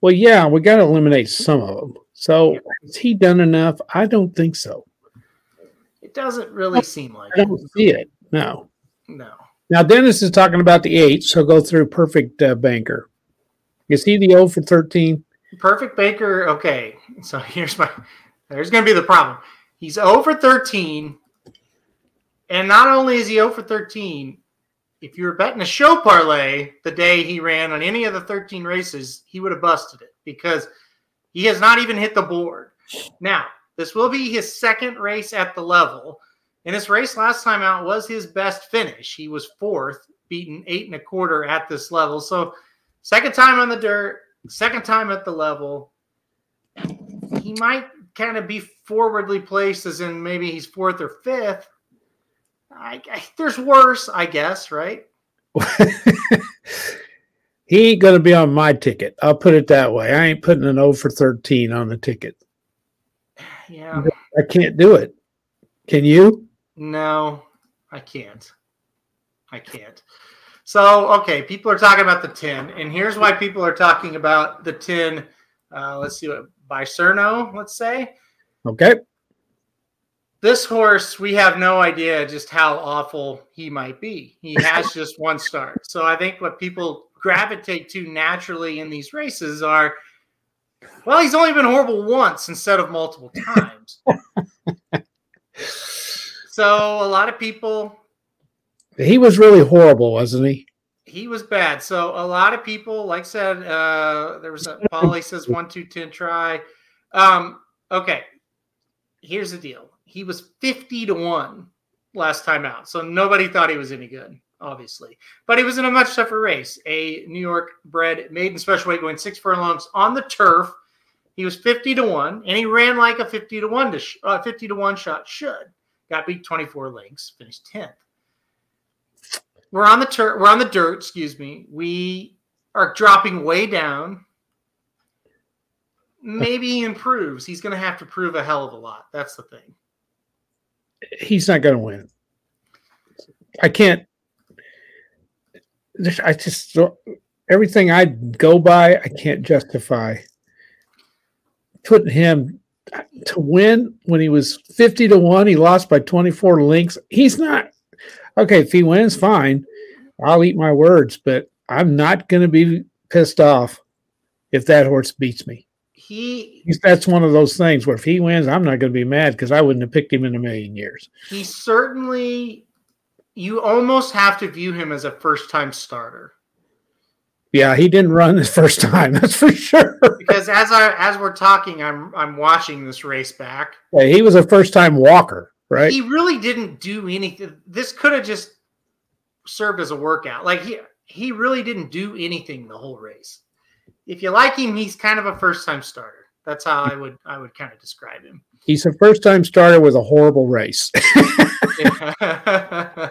Well, yeah, we got to eliminate some of them. So yeah. Has he done enough? I don't think so. It doesn't really I, seem like it. I don't it. see it, no. No. Now, Dennis is talking about the eight, so go through Perfect uh, Banker. Is he the zero for thirteen? Perfect Banker, okay. So here's my, there's going to be the problem. He's zero for thirteen, and not only is he zero for thirteen, if you were betting a show parlay the day he ran on any of the thirteen races, he would have busted it because he has not even hit the board. Now, this will be his second race at the level, and this race last time out was his best finish. He was fourth, beaten eight and a quarter at this level. So second time on the dirt. Second time at the level, he might kind of be forwardly placed as in maybe he's fourth or fifth. I, I, there's worse, I guess, right? He ain't going to be on my ticket. I'll put it that way. I ain't putting an zero for thirteen on the ticket. Yeah. I can't do it. Can you? No, I can't. I can't. So, okay, people are talking about the ten, and here's why people are talking about the ten. Uh, let's see what, by Cerno, let's say. Okay. This horse, we have no idea just how awful he might be. He has just one start. So I think what people gravitate to naturally in these races are, well, he's only been horrible once instead of multiple times. So a lot of people... He was really horrible, wasn't he? He was bad. So a lot of people, like I said, uh, there was a Polly says one, two, ten, try. Um, okay. Here's the deal. He was fifty to one last time out. So nobody thought he was any good, obviously. But he was in a much tougher race. A New York bred maiden special weight going six furlongs on the turf. He was fifty to one, and he ran like a fifty to one to sh- uh, fifty to one shot should. Got beat twenty-four lengths, finished tenth. We're on the tur- We're on the dirt, excuse me. We are dropping way down. maybe he improves. He's going to have to prove a hell of a lot. That's the thing. He's not going to win. I can't. I just everything I go by, I can't justify putting him to win when he was fifty to one. He lost by twenty-four links. He's not okay. If he wins, fine. I'll eat my words, but I'm not going to be pissed off if that horse beats me. He that's one of those things where if he wins, I'm not going to be mad because I wouldn't have picked him in a million years. He certainly. You almost have to view him as a first-time starter. Yeah, he didn't run his first time. That's for sure. Because as I as we're talking, I'm I'm watching this race back. Yeah, he was a first-time walker, right? He really didn't do anything. This could have just served as a workout. Like he he really didn't do anything the whole race. If you like him, he's kind of a first-time starter. That's how I would I would kind of describe him. He's a first-time starter with a horrible race. yeah,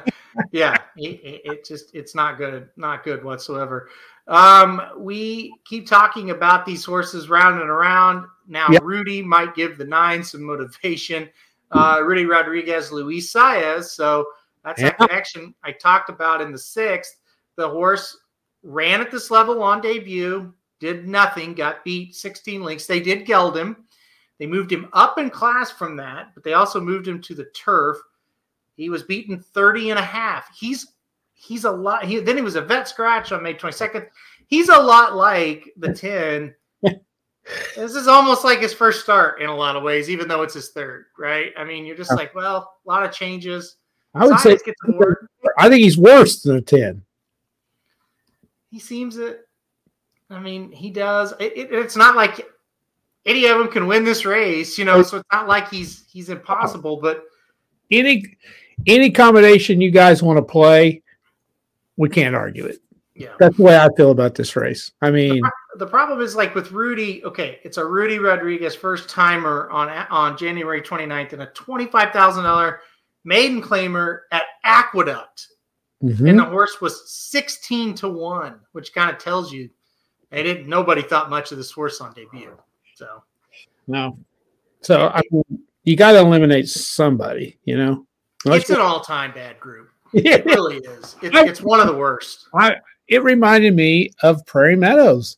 yeah it, it just it's not good, not good whatsoever. Um, we keep talking about these horses round and around. Now yep. Rudy might give the nine some motivation. Uh, Rudy Rodriguez, Luis Saez. So that's yep. a connection I talked about in the sixth. The horse ran at this level on debut, did nothing, got beat sixteen links. They did geld him. They moved him up in class from that, but they also moved him to the turf. He was beaten thirty and a half. He's he's a lot. He, then he was a vet scratch on May twenty-second. He's a lot like the ten. This is almost like his first start in a lot of ways, even though it's his third, right? I mean, you're just uh, like, well, a lot of changes. I would Science say I think he's worse than a ten. He seems it. I mean, he does. It, it, it's not like any of them can win this race, you know, so it's not like he's he's impossible, but any any combination you guys want to play, we can't argue it. Yeah. That's the way I feel about this race. I mean, the, pro- the problem is like with Rudy, okay, it's a Rudy Rodriguez first timer on on January twenty-ninth and a twenty-five thousand dollars maiden claimer at Aqueduct. Mm-hmm. And the horse was sixteen to one, which kind of tells you they didn't nobody thought much of this horse on debut. So no, so I mean, you got to eliminate somebody, you know. Unless it's an all-time bad group. Yeah. It really is. It, I, it's one of the worst. I, it reminded me of Prairie Meadows.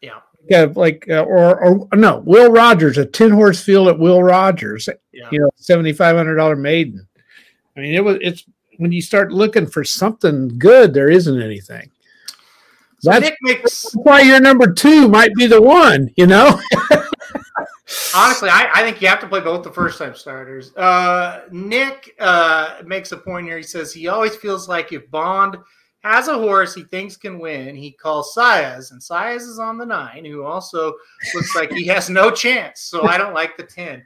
Yeah. Yeah, like uh, or or no, Will Rogers, a ten-horse field at Will Rogers. Yeah. You know, seventy-five hundred dollars maiden. I mean, it was. It's when you start looking for something good, there isn't anything. So that's, Nick Mix, that's why your number two might be the one, you know? Honestly, I, I think you have to play both the first-time starters. Uh, Nick uh, makes a point here. He says he always feels like if Bond has a horse he thinks can win, he calls Saez, and Saez is on the nine, who also looks like he has no chance, so I don't like the ten.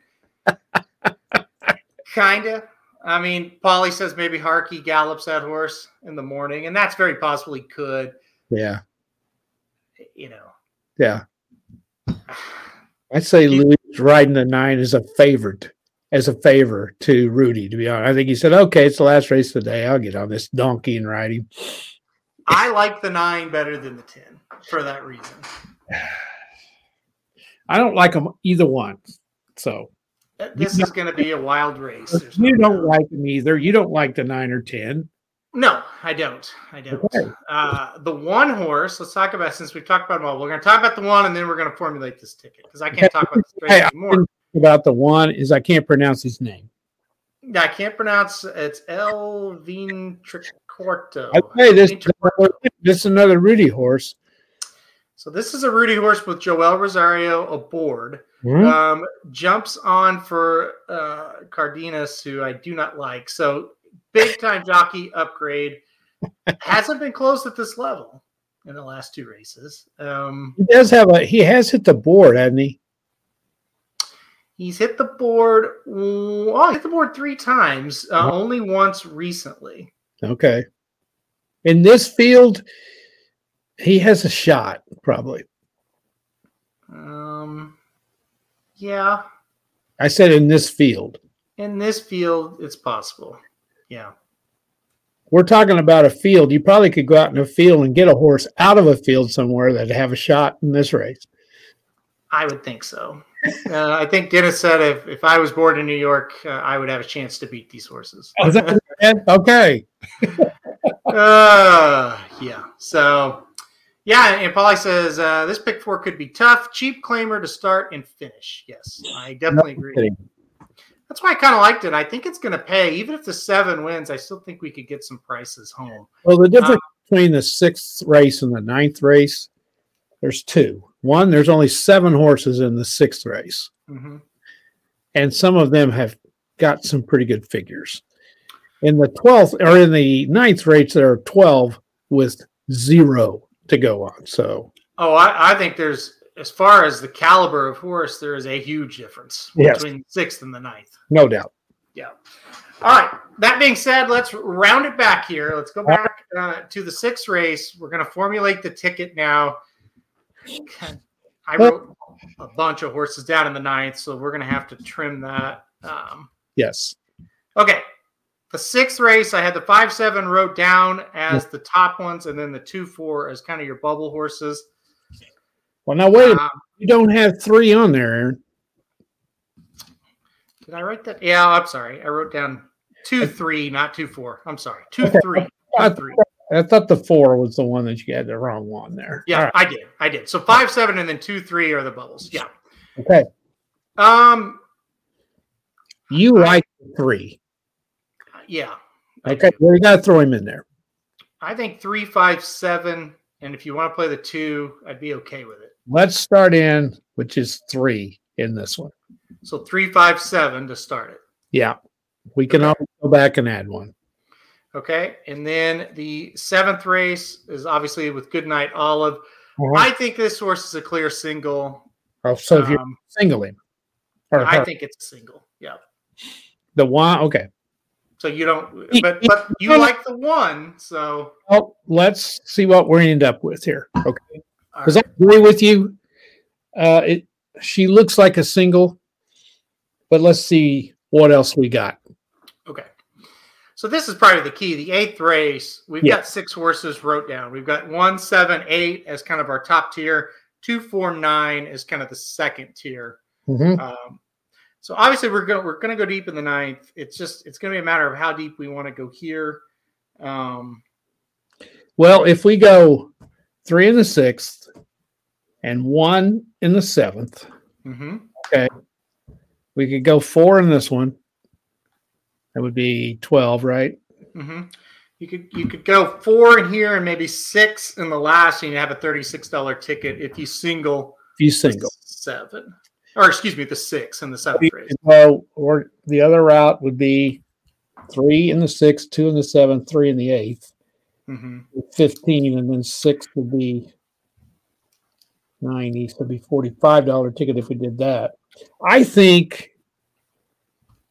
Kinda. I mean, Paulie says maybe Harkey gallops that horse in the morning, and that's very possible he could. Yeah. You know. Yeah. I'd say Luis riding the nine is a favorite, as a favor to Rudy, to be honest. I think he said, okay, it's the last race of the day. I'll get on this donkey and ride him. I like the nine better than the ten for that reason. I don't like them either one. So this is going to be a wild race. There's you no don't doubt. Like them either. You don't like the nine or ten. No, I don't. I don't. Okay. Uh, the one horse, let's talk about, since we've talked about them all, we're going to talk about the one, and then we're going to formulate this ticket, because I can't talk about this race hey, anymore. About the one is I can't pronounce his name. I can't pronounce, it's Elvin Tricorto. Okay, this, this is another Rudy horse. So this is a Rudy horse with Joel Rosario aboard. Mm-hmm. Um, jumps on for uh, Cardenas, who I do not like. So big-time jockey upgrade. Hasn't been closed at this level in the last two races. Um, he does have a – he has hit the board, hasn't he? He's hit the board – oh, he hit the board three times, uh, wow. Only once recently. Okay. In this field, he has a shot probably. Um. Yeah. I said in this field. In this field, it's possible. Yeah. We're talking about a field. You probably could go out in a field and get a horse out of a field somewhere that'd have a shot in this race. I would think so. Uh, I think Dennis said if, if I was born in New York, uh, I would have a chance to beat these horses. Oh, is that okay. uh, yeah. So, yeah. And Polly says, uh, this pick four could be tough. Cheap claimer to start and finish. Yes, I definitely no, agree. Kidding. That's why I kind of liked it. I think it's going to pay. Even if the seven wins, I still think we could get some prices home. Well, the difference um, between the sixth race and the ninth race, there's two. One, there's only seven horses in the sixth race. Mm-hmm. And some of them have got some pretty good figures. In the twelfth or in the ninth race, there are twelve with zero to go on. So, oh, I, I think there's, as far as the caliber of horse, there is a huge difference yes. between the sixth and the ninth. No doubt. Yeah. All right. That being said, let's round it back here. Let's go back uh, to the sixth race. We're going to formulate the ticket now. I wrote a bunch of horses down in the ninth, so we're going to have to trim that. Um, yes. Okay. The sixth race, I had the five seven wrote down as the top ones, and then the two four as kind of your bubble horses. Well, now, wait a minute. Um, you don't have three on there, Aaron. Did I write that? Yeah, I'm sorry. I wrote down two three, not two four. I'm sorry. two three. I, I thought the four was the one that you had the wrong one there. Yeah, right. I did. I did. So five seven and then two three are the bubbles. Yeah. Okay. Um, You I, like three. Yeah. Okay, well, you got to throw him in there. I think three, five, seven, and if you want to play the two, I'd be okay with it. Let's start in, which is three in this one. So three, five, seven to start it. Yeah, we can okay. always go back and add one. Okay, and then the seventh race is obviously with Goodnight Olive. Uh-huh. I think this horse is a clear single. Oh, so um, if you're singling, or I her. think it's a single. Yeah. The one, okay. So you don't, but, but you like the one, so. Well, let's see what we end up with here, okay? Because right. I agree with you. Uh, it, she looks like a single, but let's see what else we got. Okay. So this is probably the key, the eighth race. We've yeah. got six horses wrote down. We've got one, seven, eight as kind of our top tier. Two, four, nine is kind of the second tier. Mm-hmm. Um So obviously we're going we're going to go deep in the ninth. It's just it's going to be a matter of how deep we want to go here. Um, well, if we go three in the sixth and one in the seventh, mm-hmm. okay, we could go four in this one. That would be twelve, right? Mm-hmm. You could you could go four in here and maybe six in the last, and you have a thirty-six dollars ticket if you single. If you single seven. Or excuse me, the six and the seventh race. So, or the other route would be three in the sixth, two in the seventh, three in the eighth, mm-hmm. fifteen, and then six would be ninety. So it'd be forty-five dollars ticket if we did that. I think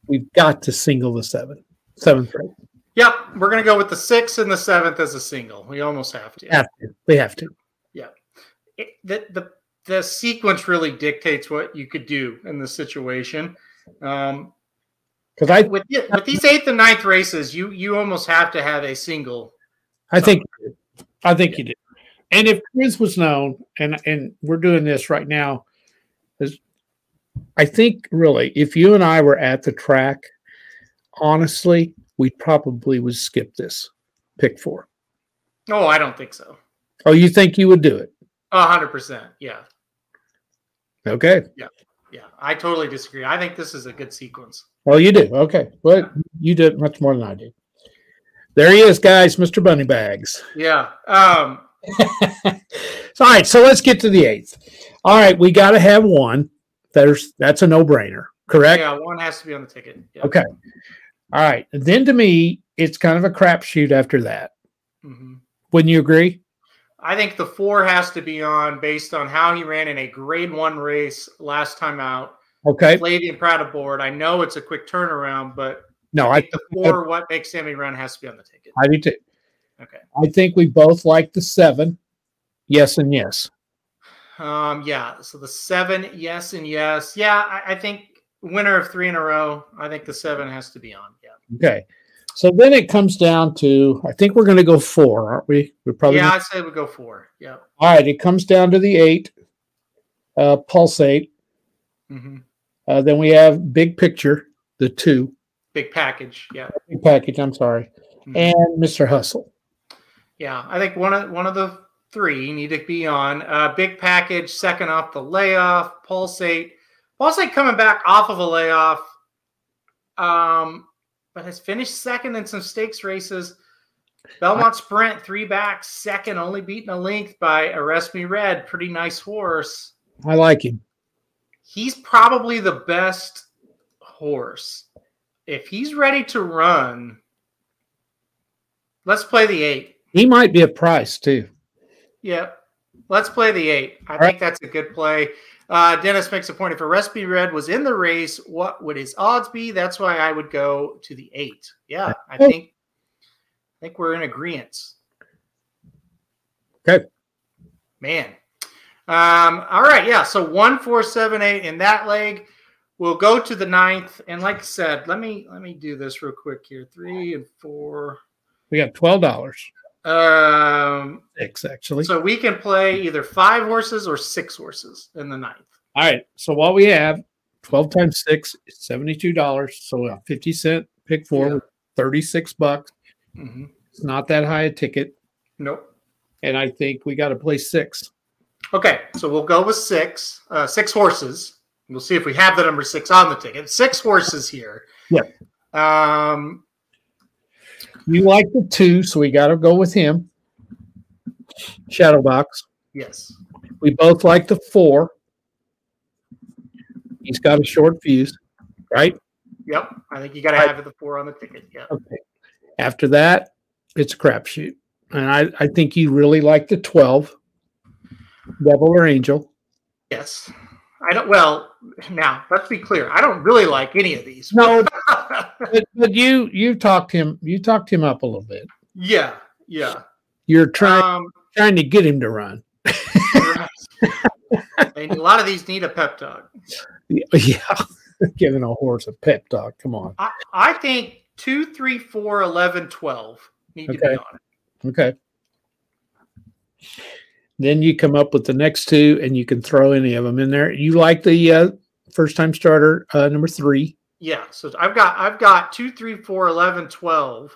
we've got to single the seven, seventh race. Yep, we're going to go with the six and the seventh as a single. We almost have to. Have to. We have to. Yeah. It, the the. The sequence really dictates what you could do in this situation. Um, Cause I, with, with these eighth and ninth races, you, you almost have to have a single. I somewhere. think, I think yeah. you do. And if this was known, and, and we're doing this right now, is I think really, if you and I were at the track, honestly, we probably would skip this pick four. Oh, I don't think so. Oh, you think you would do it? A hundred percent. Yeah. Okay. Yeah. Yeah. I totally disagree. I think this is a good sequence. Well, you do. Okay. Well, yeah. You did much more than I did. There he is, guys. Mister Bunny Bags. Yeah. Um. All right. So let's get to the eighth. All right. We got to have one. There's, that's a no-brainer, correct? Yeah. One has to be on the ticket. Yeah. Okay. All right. Then to me, it's kind of a crapshoot after that. Mm-hmm. Wouldn't you agree? I think the four has to be on based on how he ran in a grade one race last time out. Okay. Lady and Proud aboard. I know it's a quick turnaround, but no, I think I, the four, I, what makes Sammy run has to be on the ticket. I do too. Okay. I think we both like the seven. Yes and yes. Um, yeah. So the seven, yes and yes. Yeah. I, I think winner of three in a row. I think the seven has to be on. Yeah. Okay. So then it comes down to, I think we're going to go four, aren't we? We're probably yeah, I'd say we'll go four. Yeah. All right. It comes down to the eight. uh, Pulsate. Mm-hmm. Uh, then we have Big Picture, the two. Big Package, yeah. Big Package, I'm sorry. Mm-hmm. And Mister Hustle. Yeah, I think one of one of the three need to be on. Uh, Big Package, second off the layoff. Pulsate. Pulsate coming back off of a layoff, um, but has finished second in some stakes races. Belmont Sprint, three back, second, only beaten a length by Arrest Me Red. Pretty nice horse. I like him. He's probably the best horse. If he's ready to run, let's play the eight. He might be a price, too. Yeah, let's play the eight. I All think right. that's a good play. Uh, Dennis makes a point. If Arrest Me Red was in the race, what would his odds be? That's why I would go to the eight. Yeah, I think. I think we're in agreement. Okay. Man. Um, all right, yeah, so one, four, seven, eight in that leg. We'll go to the ninth. And like I said, let me let me do this real quick here. Three and four. We got twelve dollars. Um, six, actually. So we can play either five horses or six horses in the ninth. All right, so what we have, twelve times six is seventy-two dollars. So a fifty cent pick four, yeah. thirty-six bucks. Mm-hmm. It's not that high a ticket. Nope. And I think we got to play six. Okay, so we'll go with six, uh, six horses. We'll see if we have the number six on the ticket. Six horses here. Yeah. Um, you like the two, so we got to go with him. Shadowbox. Yes. We both like the four. He's got a short fuse, right? Yep. I think you got to have the four on the ticket. Yeah. Okay. After that, it's a crapshoot. And I, I think you really like the twelve, Devil or Angel. Yes. I don't. Well, now, let's be clear. I don't really like any of these. No, but, but you you talked him you talked him up a little bit. Yeah, yeah. You're trying um, trying to get him to run. A lot of these need a pep talk. Yeah. yeah. Giving a horse a pep talk. Come on. I, I think... Two, three, four, eleven, twelve need okay. to be on it. Okay. Then you come up with the next two, and you can throw any of them in there. You like the uh, first-time starter uh, number three? Yeah. So I've got I've got two, three, four, eleven, twelve.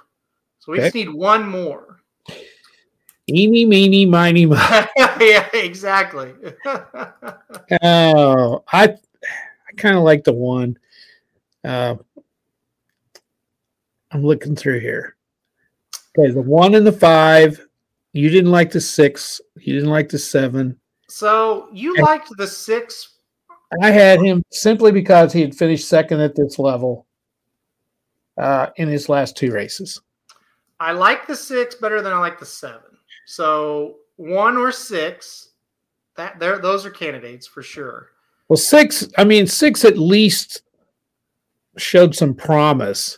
So we okay. just need one more. Eeny, meeny, miny, miny. Yeah, exactly. oh, I I kind of like the one. Uh, I'm looking through here. Okay, the one and the five. You didn't like the six. You didn't like the seven. So you and liked the six. I had him simply because he had finished second at this level uh, in his last two races. I like the six better than I like the seven. So one or six, that there, those are candidates for sure. Well, six, I mean, six at least showed some promise.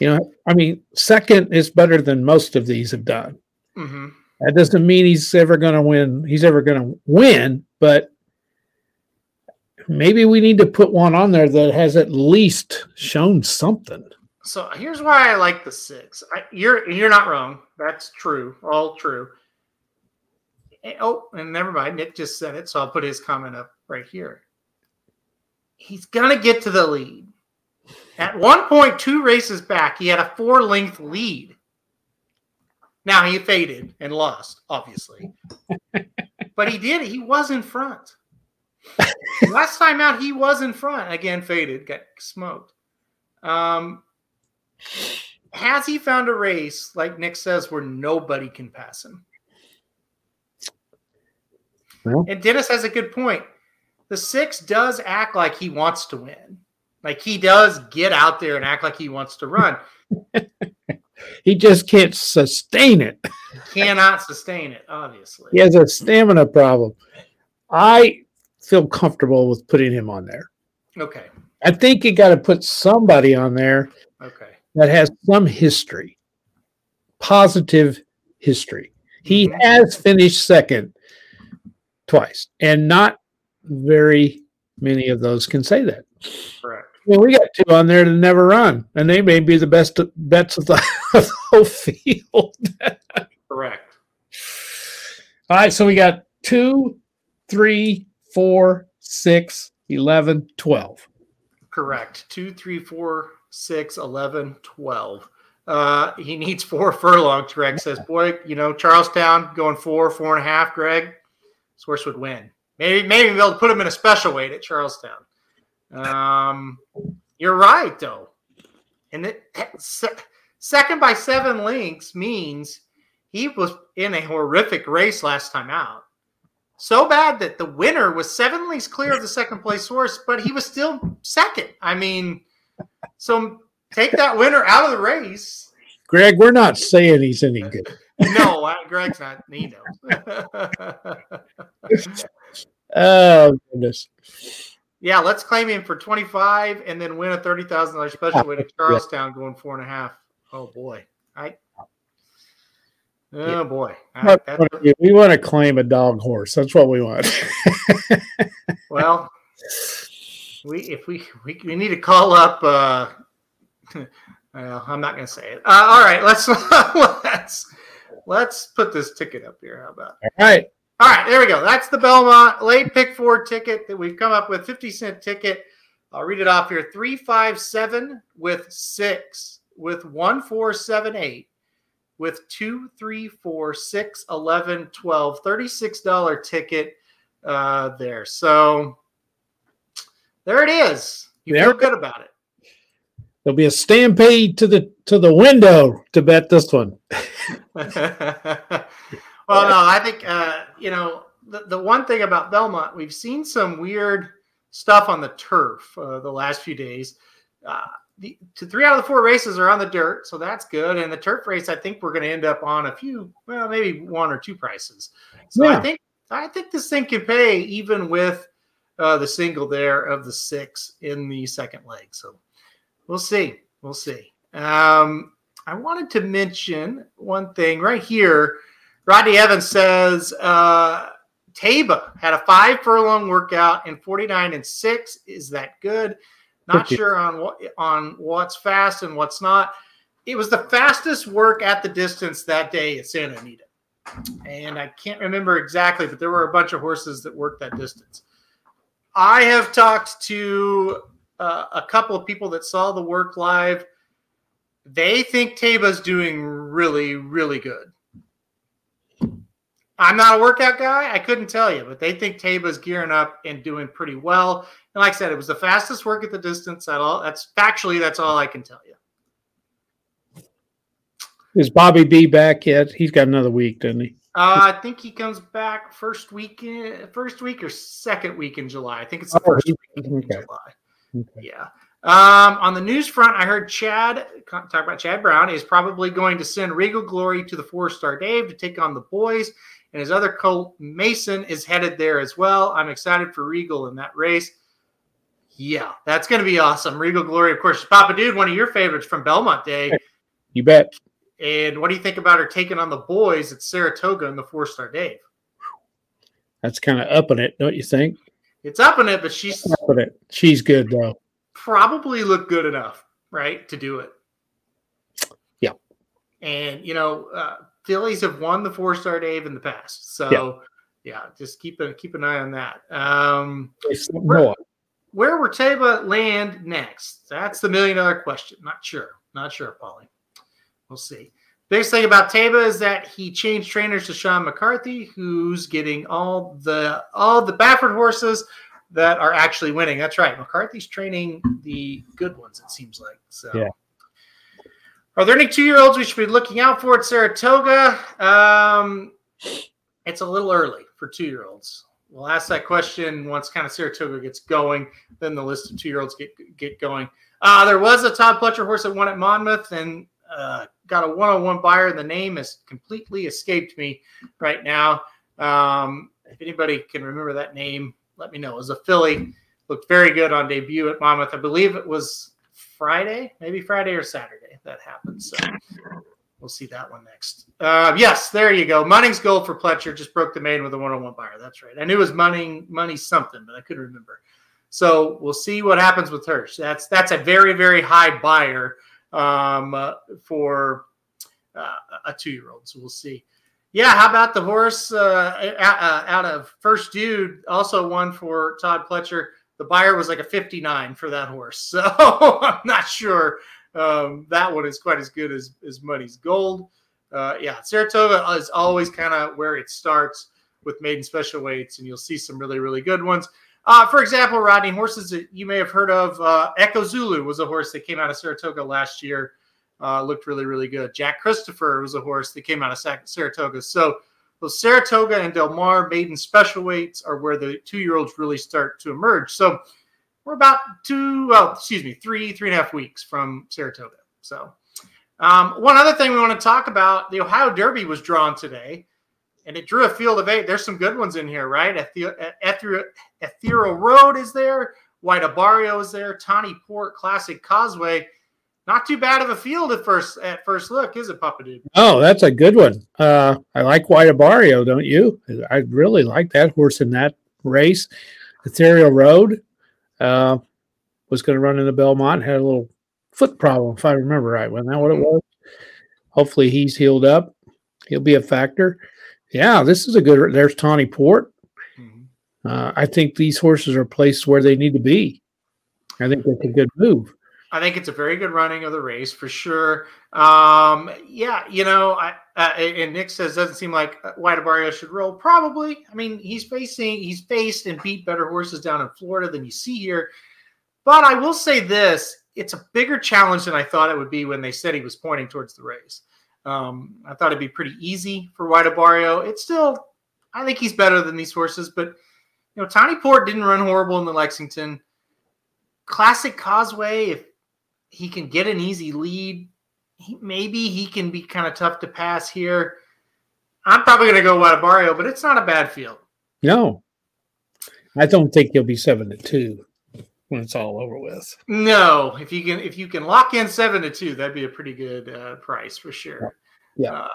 You know, I mean, second is better than most of these have done. Mm-hmm. That doesn't mean he's ever going to win. He's ever going to win, but maybe we need to put one on there that has at least shown something. So here's why I like the six. I, you're you're not wrong. That's true. All true. Oh, and never mind. Nick just said it, so I'll put his comment up right here. He's going to get to the lead. At one point, two races back, he had a four-length lead. Now, he faded and lost, obviously. But he did. He was in front. Last time out, he was in front. Again, faded, got smoked. Um, has he found a race, like Nick says, where nobody can pass him? Well. And Dennis has a good point. The six does act like he wants to win. Like, he does get out there and act like he wants to run. He just can't sustain it. He cannot sustain it, obviously. He has a stamina problem. I feel comfortable with putting him on there. Okay. I think you got to put somebody on there okay. that has some history, positive history. He mm-hmm. has finished second twice, and not very many of those can say that. Correct. Well, we got two on there to never run, and they may be the best bets of the, of the whole field. Correct. All right, so we got two, three, four, six, eleven, twelve. Correct. Two, three, four, six, eleven, twelve. Uh, he needs four furlongs, Greg says. Boy, you know, Charlestown going four, four and a half, Greg. This horse would win. Maybe maybe they'll put him in a special weight at Charlestown. Um, you're right, though. And it, second by seven lengths means he was in a horrific race last time out. So bad that the winner was seven lengths clear of the second place horse, but he was still second. I mean, so take that winner out of the race. Greg, we're not saying he's any good. No, I, Greg's not. He knows. Oh, goodness. Yeah, let's claim him for twenty-five and then win a thirty thousand dollars special weight at Charlestown going four and a half. Oh, boy. I. Oh, yeah. Boy. Right, we want to claim a dog horse. That's what we want. Well, we if we, we, we need to call up uh, – well, I'm not going to say it. Uh, all right, let's, let's, let's put this ticket up here. How about it? All right. All right, there we go. That's the Belmont late pick four ticket that we've come up with, fifty cent ticket. I'll read it off here. three five seven with six, with one four seven eight. With two, three, four, six, eleven, twelve, thirty-six dollars ticket uh, there. So there it is. You there. Feel good about it. There'll be a stampede to the to the window to bet this one. Well, no, I think uh, you know the, the one thing about Belmont, we've seen some weird stuff on the turf uh, the last few days. Uh, The, to three out of the four races are on the dirt, so that's good. And the turf race, I think we're going to end up on a few, well, maybe one or two prices. So yeah. I think I think this thing can pay even with uh, the single there of the six in the second leg. So we'll see. We'll see. Um, I wanted to mention one thing right here. Rodney Evans says uh, Taba had a five furlong workout in forty-nine and six. Is that good? Not sure on what on what's fast and what's not. It was the fastest work at the distance that day at Santa Anita. And I can't remember exactly, but there were a bunch of horses that worked that distance. I have talked to uh, a couple of people that saw the work live. They think Taba's doing really, really good. I'm not a workout guy. I couldn't tell you, but they think Taba's gearing up and doing pretty well. And like I said, it was the fastest work at the distance at all. That's factually, that's all I can tell you. Is Bobby B back yet? He's got another week, doesn't he? Uh, I think he comes back first week, in, first week or second week in July. I think it's the oh, first week in okay. July. Okay. Yeah. Um, on the news front, I heard Chad talk about Chad Brown is probably going to send Regal Glory to the four-star Dave to take on the boys. And his other colt, Mason, is headed there as well. I'm excited for Regal in that race. Yeah, that's going to be awesome. Regal Glory, of course. Papa Dude, one of your favorites from Belmont Day. You bet. And what do you think about her taking on the boys at Saratoga in the four-star Dave? That's kind of upping it, don't you think? It's upping it, but she's upping it. She's good, though. Probably looked good enough, right, to do it. Yeah. And, you know, uh, Phillies have won the four-star Dave in the past. So, yeah, yeah just keep a, keep an eye on that. Um, where, where will Taba land next? That's the million-dollar question. Not sure. Not sure, Paulie. We'll see. Biggest thing about Taba is that he changed trainers to Sean McCarthy, who's getting all the all the Baffert horses that are actually winning. That's right. McCarthy's training the good ones, it seems like. So. Yeah. Are there any two-year-olds we should be looking out for at Saratoga? Um, it's a little early for two-year-olds. We'll ask that question once kind of Saratoga gets going, then the list of two-year-olds get get going. Uh, there was a Todd Pletcher horse that won at Monmouth and uh, got a one oh one buyer. The name has completely escaped me right now. Um, if anybody can remember that name, let me know. It was a filly. Looked very good on debut at Monmouth. I believe it was Friday, maybe Friday or Saturday that happens. So we'll see that one next. Uh, yes, there you go. Munning's goal for Pletcher just broke the maiden with a one oh one buyer. That's right. I knew it was Munning, Money something, but I couldn't remember. So we'll see what happens with her. That's that's a very, very high buyer um, uh, for uh, a two-year-old. So we'll see. Yeah, how about the horse uh, out of First Dude, also won for Todd Pletcher. The buyer was like a fifty-nine for that horse. So I'm not sure um, that one is quite as good as, as Muddy's Gold. Uh, yeah, Saratoga is always kind of where it starts with maiden special weights, and you'll see some really, really good ones. Uh, for example, Rodney, horses that you may have heard of, uh, Echo Zulu was a horse that came out of Saratoga last year, uh, looked really, really good. Jack Christopher was a horse that came out of Saratoga. So well, Saratoga and Del Mar maiden special weights are where the two-year-olds really start to emerge. So we're about two, well, excuse me, three, three and a half weeks from Saratoga. So um, one other thing we want to talk about, the Ohio Derby was drawn today. And it drew a field of eight. There's some good ones in here, right? Ethereal Road is there. White Abarrio is there. Tawny Port, Classic Causeway. Not too bad of a field at first at first look, is it, Papa Dude? Oh, that's a good one. Uh, I like White Abarrio, don't you? I really like that horse in that race. Ethereal Road uh, was going to run into Belmont. Had a little foot problem, if I remember right. Wasn't that what it was? Hopefully he's healed up. He'll be a factor. Yeah, this is a good – there's Tawny Port. Mm-hmm. Uh, I think these horses are placed where they need to be. I think that's a good move. I think it's a very good running of the race for sure. Um, yeah, you know, I, uh, and Nick says doesn't seem like White Abarrio should roll. Probably. I mean, he's facing – he's faced and beat better horses down in Florida than you see here. But I will say this. It's a bigger challenge than I thought it would be when they said he was pointing towards the race. Um, I thought it'd be pretty easy for White Abarrio. It's still, I think he's better than these horses, but you know, Tawny Port didn't run horrible in the Lexington. Classic Causeway, if he can get an easy lead, he, maybe he can be kind of tough to pass here. I'm probably going to go White Abarrio, but it's not a bad field. No, I don't think he'll be seven to two when it's all over with. No, if you can if you can lock in seven to two, that'd be a pretty good uh, price for sure. Yeah.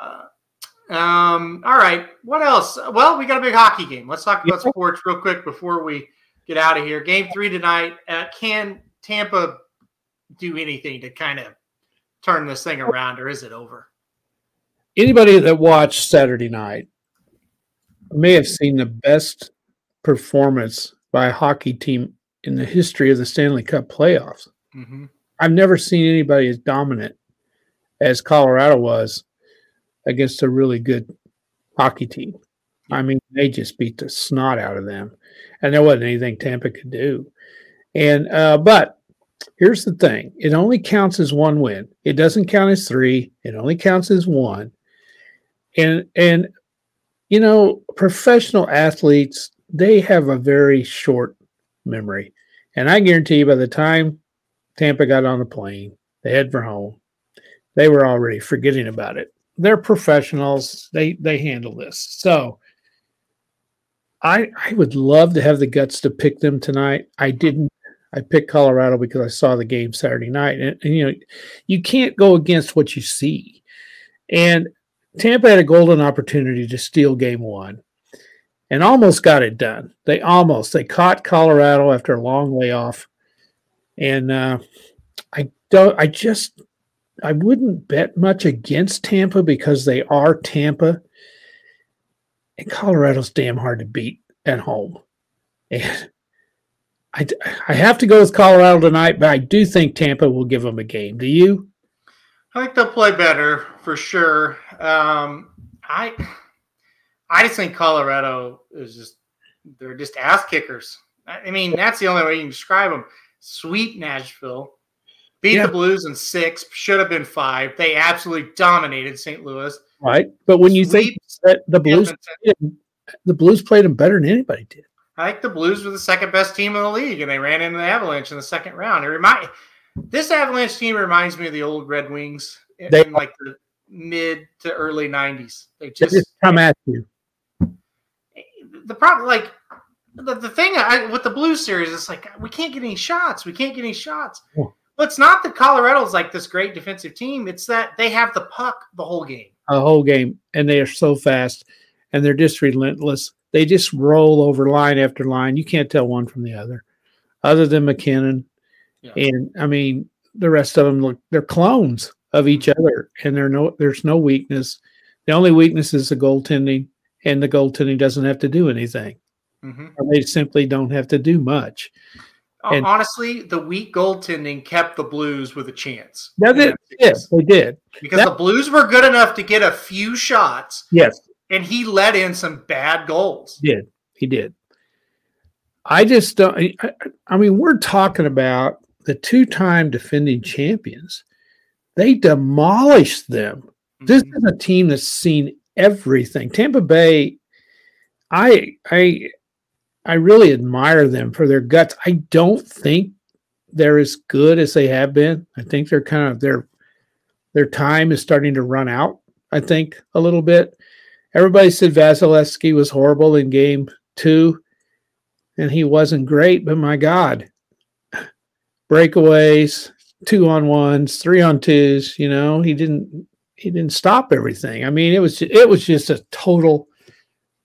Uh, um. All right. What else? Well, we got a big hockey game. Let's talk about yeah. sports real quick before we get out of here. Game three tonight. Uh, can Tampa do anything to kind of turn this thing around, or is it over? Anybody that watched Saturday night may have seen the best performance by a hockey team in the history of the Stanley Cup playoffs. Mm-hmm. I've never seen anybody as dominant as Colorado was against a really good hockey team. Mm-hmm. I mean, they just beat the snot out of them, and there wasn't anything Tampa could do. And uh, but here's the thing. It only counts as one win. It doesn't count as three. It only counts as one. And, and you know, professional athletes, they have a very short memory. And I guarantee you by the time Tampa got on the plane, they head for home, they were already forgetting about it. They're professionals. They they handle this. So I I would love to have the guts to pick them tonight. I didn't. I picked Colorado because I saw the game Saturday night. And, and you know, you can't go against what you see. And Tampa had a golden opportunity to steal game one. And almost got it done. They almost. They caught Colorado after a long layoff. And uh, I don't. I just. I wouldn't bet much against Tampa because they are Tampa. And Colorado's damn hard to beat at home. And I, I have to go with Colorado tonight, but I do think Tampa will give them a game. Do you? I think they'll play better for sure. Um, I. I just think Colorado is just – they're just ass kickers. I mean, that's the only way you can describe them. Sweep Nashville, beat yeah. the Blues in six, should have been five. They absolutely dominated Saint Louis. Right, but when you Sweep, think that the Blues – the Blues played them better than anybody did. I think the Blues were the second-best team in the league, and they ran into the Avalanche in the second round. It remind, this Avalanche team reminds me of the old Red Wings in, they, in like the mid to early nineties. They just, they just come at you. The problem, like the, the thing I, with the Blues series, it's like we can't get any shots. We can't get any shots. Yeah. But it's not that Colorado's like this great defensive team. It's that they have the puck the whole game. The whole game. And they are so fast. And they're just relentless. They just roll over line after line. You can't tell one from the other, other than McKinnon. Yeah. And, I mean, the rest of them, look, they're clones of each other. And they're no, there's no weakness. The only weakness is the goaltending, and the goaltending doesn't have to do anything. Mm-hmm. They simply don't have to do much. And honestly, the weak goaltending kept the Blues with a chance. They did. Yes, they did. Because that, the Blues were good enough to get a few shots. Yes. And he let in some bad goals. He did. He did. I just don't I, – I mean, we're talking about the two-time defending champions. They demolished them. Mm-hmm. This is a team that's seen everything. Tampa Bay, I I – I really admire them for their guts. I don't think they're as good as they have been. I think they're kind of their their time is starting to run out, I think, a little bit. Everybody said Vasilevsky was horrible in game two, and he wasn't great, but my God. Breakaways, two on ones, three on twos, you know, he didn't he didn't stop everything. I mean, it was it was just a total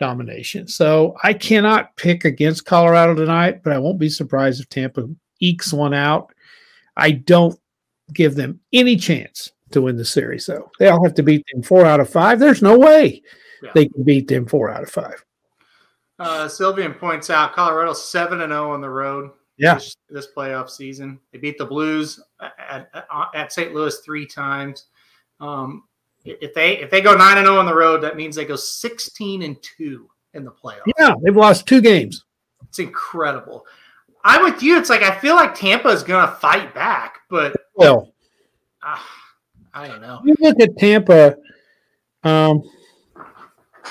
domination. So I cannot pick against Colorado tonight, but I won't be surprised if Tampa ekes one out. I don't give them any chance to win the series, though. They all have to beat them four out of five. There's no way yeah. they can beat them four out of five. Uh, Sylvian points out Colorado seven and oh on the road yeah. this, this playoff season. They beat the Blues at, at, at Saint Louis three times. Um, If they if they go nine and zero on the road, that means they go sixteen and two in the playoffs. Yeah, they've lost two games. It's incredible. I'm with you. It's like I feel like Tampa is going to fight back, but well, uh, I don't know. You look at Tampa, um,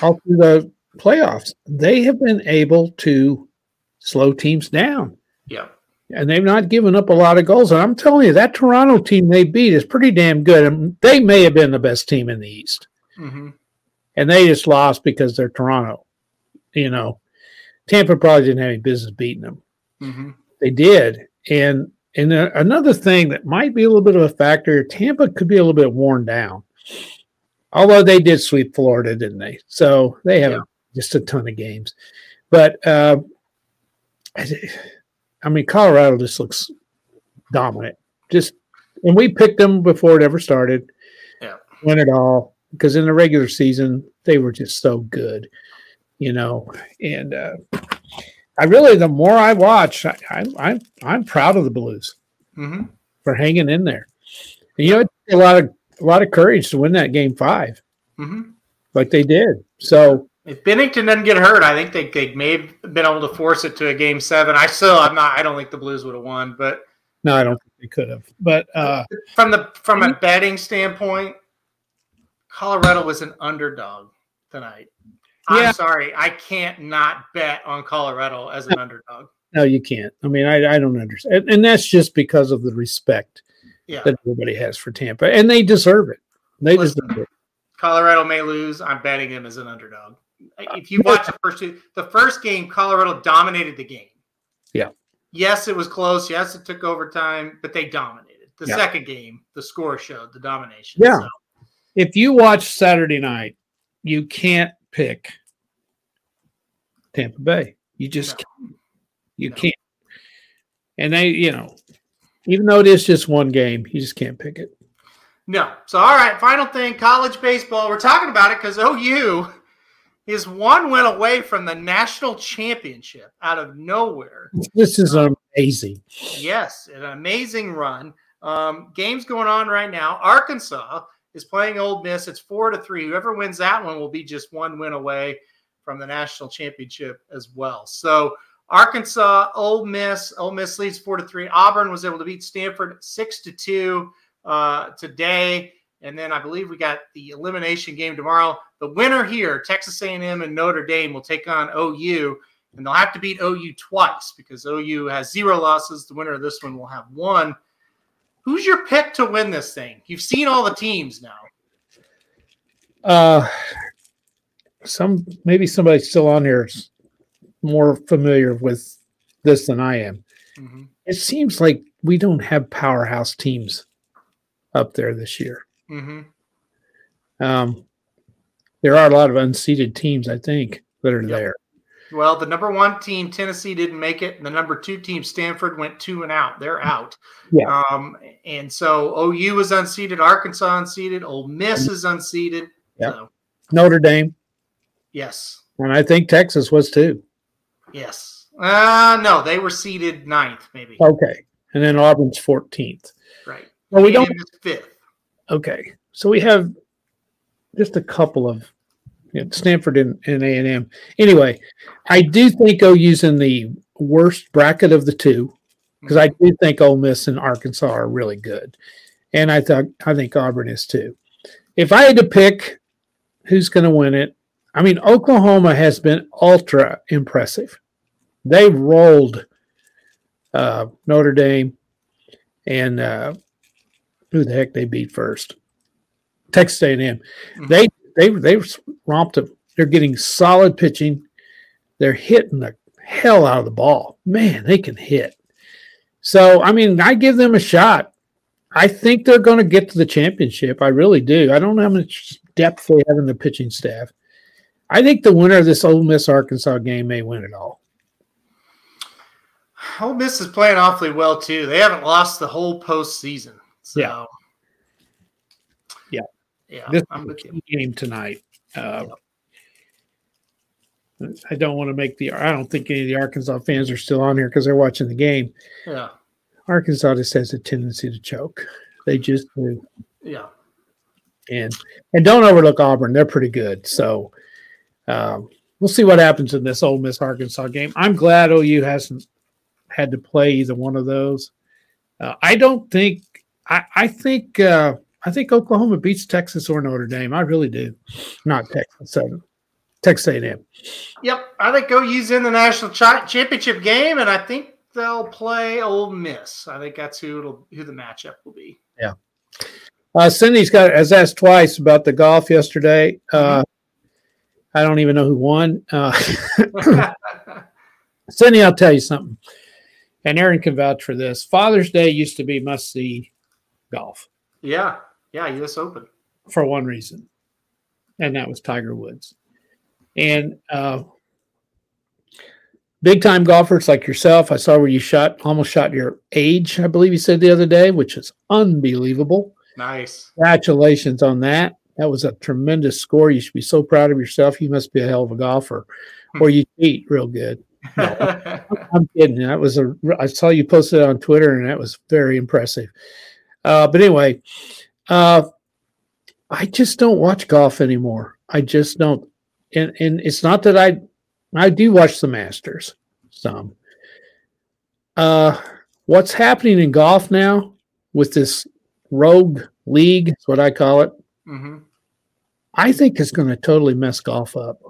all through the playoffs, they have been able to slow teams down. Yeah. And they've not given up a lot of goals. And I'm telling you, that Toronto team they beat is pretty damn good. And they may have been the best team in the East. Mm-hmm. And they just lost because they're Toronto. You know, Tampa probably didn't have any business beating them. Mm-hmm. They did. And and a, another thing that might be a little bit of a factor, Tampa could be a little bit worn down. Although they did sweep Florida, didn't they? So they have yeah. just a ton of games. But uh, I I mean, Colorado just looks dominant. Just, and we picked them before it ever started. Yeah, win it all because in the regular season they were just so good, you know. And uh, I really, the more I watch, I, I, I'm I'm proud of the Blues mm-hmm. for hanging in there. And, you know, it took a lot of a lot of courage to win that game five, mm-hmm. like they did. So. If Bennington doesn't get hurt, I think they, they may have been able to force it to a game seven. I still, I'm not. I don't think the Blues would have won, but no, I don't think they could have. But uh, from the from a betting standpoint, Colorado was an underdog tonight. Yeah. I'm sorry, I can't not bet on Colorado as an underdog. No, you can't. I mean, I, I don't understand, and that's just because of the respect yeah. that everybody has for Tampa, and they deserve it. They Listen, deserve it. Colorado may lose. I'm betting them as an underdog. If you watch the first two, the first game, Colorado dominated the game. Yeah. Yes, it was close. Yes, it took overtime, but they dominated. The yeah. second game, the score showed the domination. Yeah. So. If you watch Saturday night, you can't pick Tampa Bay. You just no. can't. You no. can't. And they, you know, even though it is just one game, you just can't pick it. No. So, all right, final thing, college baseball. We're talking about it because O U – is one win away from the national championship out of nowhere. This is amazing. Yes, an amazing run. Um, games going on right now. Arkansas is playing Ole Miss. It's four to three. Whoever wins that one will be just one win away from the national championship as well. So Arkansas, Ole Miss. Ole Miss leads four to three. Auburn was able to beat Stanford six to two uh, today. And then I believe we got the elimination game tomorrow. The winner here, Texas A and M and Notre Dame, will take on O U. And they'll have to beat O U twice because O U has zero losses. The winner of this one will have one. Who's your pick to win this thing? You've seen all the teams now. Uh, some maybe somebody still on here is more familiar with this than I am. Mm-hmm. It seems like we don't have powerhouse teams up there this year. Mm-hmm. Um, there are a lot of unseeded teams, I think, that are yep. there. Well, the number one team, Tennessee, didn't make it. The number two team, Stanford, went two and out. They're out. Yeah. Um, and so O U is unseeded. Arkansas unseeded. Ole Miss is unseeded. Yep. So Notre Dame. Yes. And I think Texas was too. Yes. Uh, no, they were seeded ninth, maybe. Okay. And then Auburn's fourteenth. Right. Well, we don't fifth. Okay. So we have just a couple of, you know, Stanford and, and A and M. Anyway, I do think O U's in the worst bracket of the two because I do think Ole Miss and Arkansas are really good. And I thought I think Auburn is too. If I had to pick who's going to win it, I mean, Oklahoma has been ultra impressive. They've rolled uh, Notre Dame and uh, who the heck they beat first? Texas A and M. Mm-hmm. They they they romped them. They're getting solid pitching. They're hitting the hell out of the ball. Man, they can hit. So, I mean, I give them a shot. I think they're going to get to the championship. I really do. I don't know how much depth they have in the pitching staff. I think the winner of this Ole Miss-Arkansas game may win it all. Ole Miss is playing awfully well, too. They haven't lost the whole postseason. So. Yeah. Yeah. Yeah. This I'm is a game tonight. Uh, yeah. I don't want to make the – I don't think any of the Arkansas fans are still on here because they're watching the game. Yeah. Arkansas just has a tendency to choke. They just do. Yeah. And and don't overlook Auburn. They're pretty good. So um, we'll see what happens in this Ole Miss-Arkansas game. I'm glad O U hasn't had to play either one of those. Uh, I don't think I, – I think uh, I think Oklahoma beats Texas or Notre Dame. I really do. Not Texas. So Texas A and M. Yep. I think O U's in the national ch- championship game, and I think – they'll play Ole Miss. I think that's who it'll who the matchup will be. Yeah. Uh, Cindy's got has asked twice about the golf yesterday. Uh, mm-hmm. I don't even know who won. Uh, Cindy, I'll tell you something. And Aaron can vouch for this. Father's Day used to be must see golf. Yeah. Yeah. U S Open. For one reason. And that was Tiger Woods. And, uh, big-time golfers like yourself, I saw where you shot, almost shot your age, I believe you said the other day, which is unbelievable. Nice. Congratulations on that. That was a tremendous score. You should be so proud of yourself. You must be a hell of a golfer, or you cheat real good. No, I'm kidding. That was a, I saw you posted it on Twitter, and that was very impressive. Uh, but anyway, uh, I just don't watch golf anymore. I just don't. And, and it's not that I – I do watch the Masters some. Uh, what's happening in golf now with this rogue league, is what I call it, mm-hmm. I think it's going to totally mess golf up.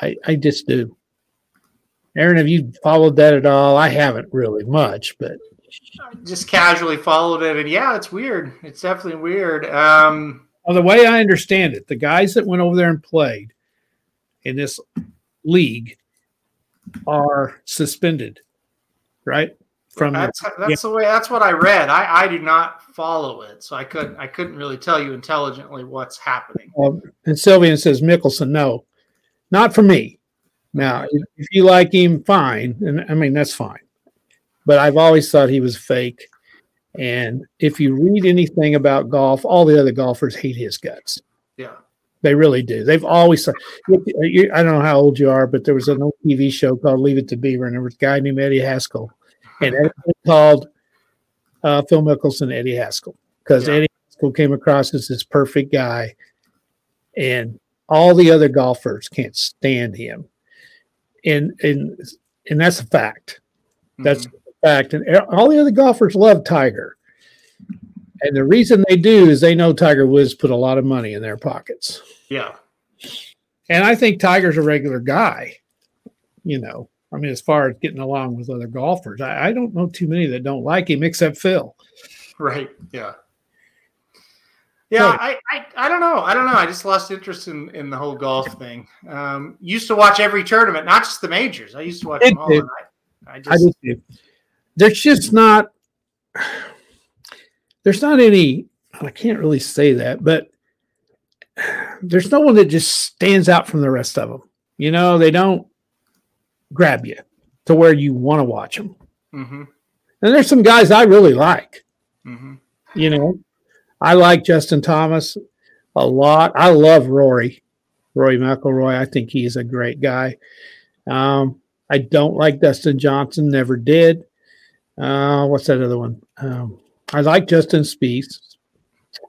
I, I just do. Aaron, have you followed that at all? I haven't really much, but. I just casually followed it, and yeah, it's weird. It's definitely weird. Um, well, the way I understand it, the guys that went over there and played in this league are suspended, right? From that's, the, that's yeah. the way. That's what I read. I, I do not follow it, so I couldn't. I couldn't really tell you intelligently what's happening. Um, and Sylvian says Mickelson, no, not for me. Now, if, if you like him, fine. And I mean that's fine. But I've always thought he was fake. And if you read anything about golf, all the other golfers hate his guts. Yeah. They really do. They've always – I don't know how old you are, but there was an old T V show called Leave It to Beaver, and there was a guy named Eddie Haskell. And it was called uh, Phil Mickelson Eddie Haskell because yeah. Eddie Haskell came across as this perfect guy, and all the other golfers can't stand him. And and and that's a fact. That's mm-hmm. a fact. And all the other golfers love Tiger. And the reason they do is they know Tiger Woods put a lot of money in their pockets. Yeah. And I think Tiger's a regular guy, you know. I mean, as far as getting along with other golfers, I, I don't know too many that don't like him except Phil. Right. Yeah. Yeah. So, I, I, I don't know. I don't know. I just lost interest in, in the whole golf thing. Um, used to watch every tournament, not just the majors. I used to watch them all. And I, I just, I did too. There's just not. There's not any, I can't really say that, but there's no one that just stands out from the rest of them. You know, they don't grab you to where you want to watch them. Mm-hmm. And there's some guys I really like. Mm-hmm. You know, I like Justin Thomas a lot. I love Rory. Rory McIlroy. I think he's a great guy. Um, I don't like Dustin Johnson. Never did. Uh, what's that other one? Um, I like Justin Spieth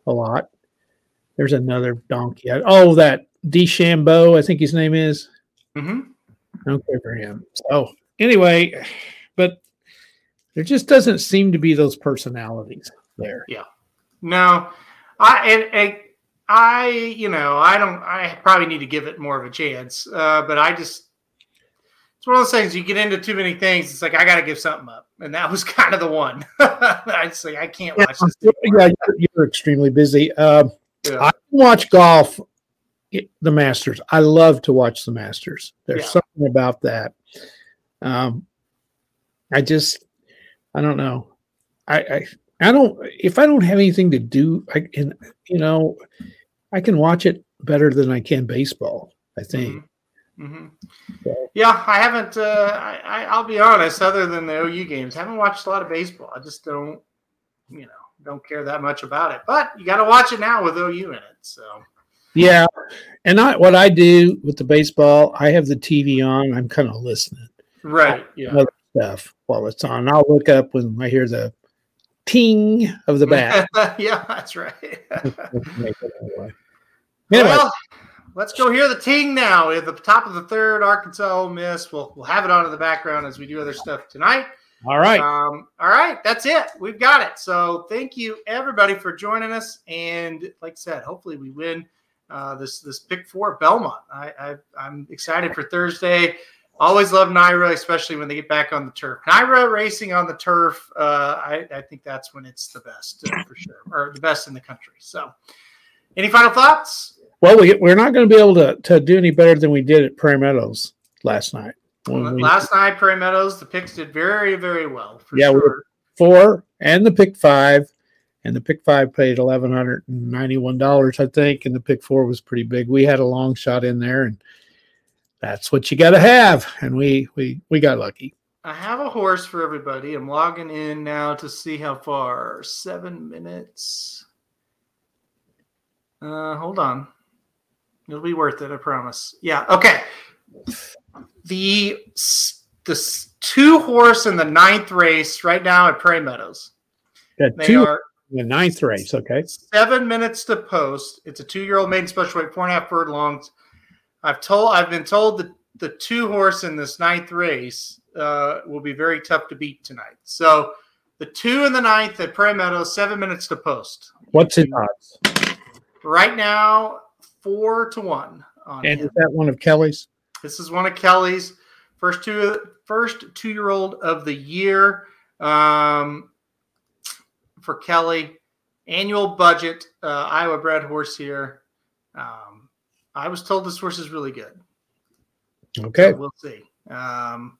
a lot. There's another donkey. Oh, that DeChambeau, I think his name is. Mm-hmm. I don't care for him. So anyway, but there just doesn't seem to be those personalities there. Yeah. No, I and, and I, you know, I don't. I probably need to give it more of a chance. Uh, but I just, it's one of those things. You get into too many things. It's like I got to give something up, and that was kind of the one. I just like I can't yeah, watch this. Yeah, you're, you're extremely busy. Um, yeah. I watch golf. The Masters. I love to watch the Masters. There's yeah. something about that. Um, I just, I don't know. I, I, I don't. If I don't have anything to do, I can, you know, I can watch it better than I can baseball, I think. Mm-hmm. So. Yeah, I haven't. Uh, I, I, I'll be honest. Other than the O U games, I haven't watched a lot of baseball. I just don't, you know, don't care that much about it. But you got to watch it now with O U in it. So. Yeah, and I, what I do with the baseball, I have the T V on. I'm kind of listening, right? Yeah, other stuff while it's on. I'll look up when I hear the ting of the bat. Yeah, that's right. anyway. Well, let's go hear the ting now. At the top of the third, Arkansas Ole Miss. We'll we'll have it on in the background as we do other stuff tonight. All right. Um, all right. That's it. We've got it. So thank you everybody for joining us. And like I said, hopefully we win. Uh, this this pick four Belmont. I, I I'm excited for Thursday. Always love N Y R A, especially when they get back on the turf. N Y R A racing on the turf. Uh, I I think that's when it's the best uh, for sure, or the best in the country. So, any final thoughts? Well, we we're not going to be able to to do any better than we did at Prairie Meadows last night. Well, we, last night Prairie Meadows, the picks did very very well. For yeah, sure. we were four and the pick five. And the pick five paid one thousand one hundred ninety-one dollars, I think, and the pick four was pretty big. We had a long shot in there, and that's what you got to have, and we, we we got lucky. I have a horse for everybody. I'm logging in now to see how far. Seven minutes. Uh, hold on. It'll be worth it, I promise. Yeah, okay. The, the two horse in the ninth race right now at Prairie Meadows. Yeah, they two- are – The ninth race, okay. Seven minutes to post. It's a two-year-old maiden special weight, four and a half furlongs. I've told, I've been told that the two horse in this ninth race uh, will be very tough to beat tonight. So the two in the ninth at Prairie Meadows, seven minutes to post. What's its odds? Right now, four to one. On and him. Is that one of Kelly's? This is one of Kelly's first two, first two-year-old of the year. Um, For Kelly, annual budget, uh, Iowa bred horse here. Um, I was told this horse is really good. Okay. So we'll see. Um,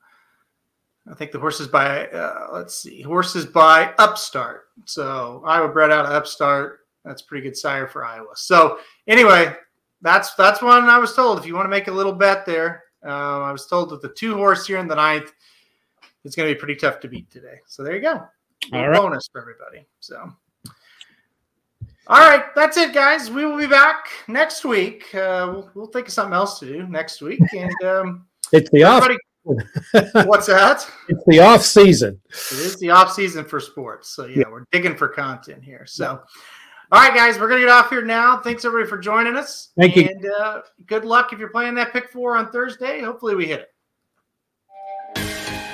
I think the horse is by, uh, let's see, horse is by Upstart. So Iowa bred out of Upstart. That's a pretty good sire for Iowa. So anyway, that's that's one I was told. If you want to make a little bet there, um, I was told that the two horse here in the ninth is going to be pretty tough to beat today. So there you go. All right. Bonus for everybody. So, all right, that's it, guys. We will be back next week. Uh, we'll, we'll think of something else to do next week. And um, it's the off. What's that? It's the off season. It is the off season for sports. So yeah, yeah. We're digging for content here. So, all right, guys, we're gonna get off here now. Thanks everybody for joining us. Thank and, you. And uh, good luck if you're playing that pick four on Thursday. Hopefully, we hit it.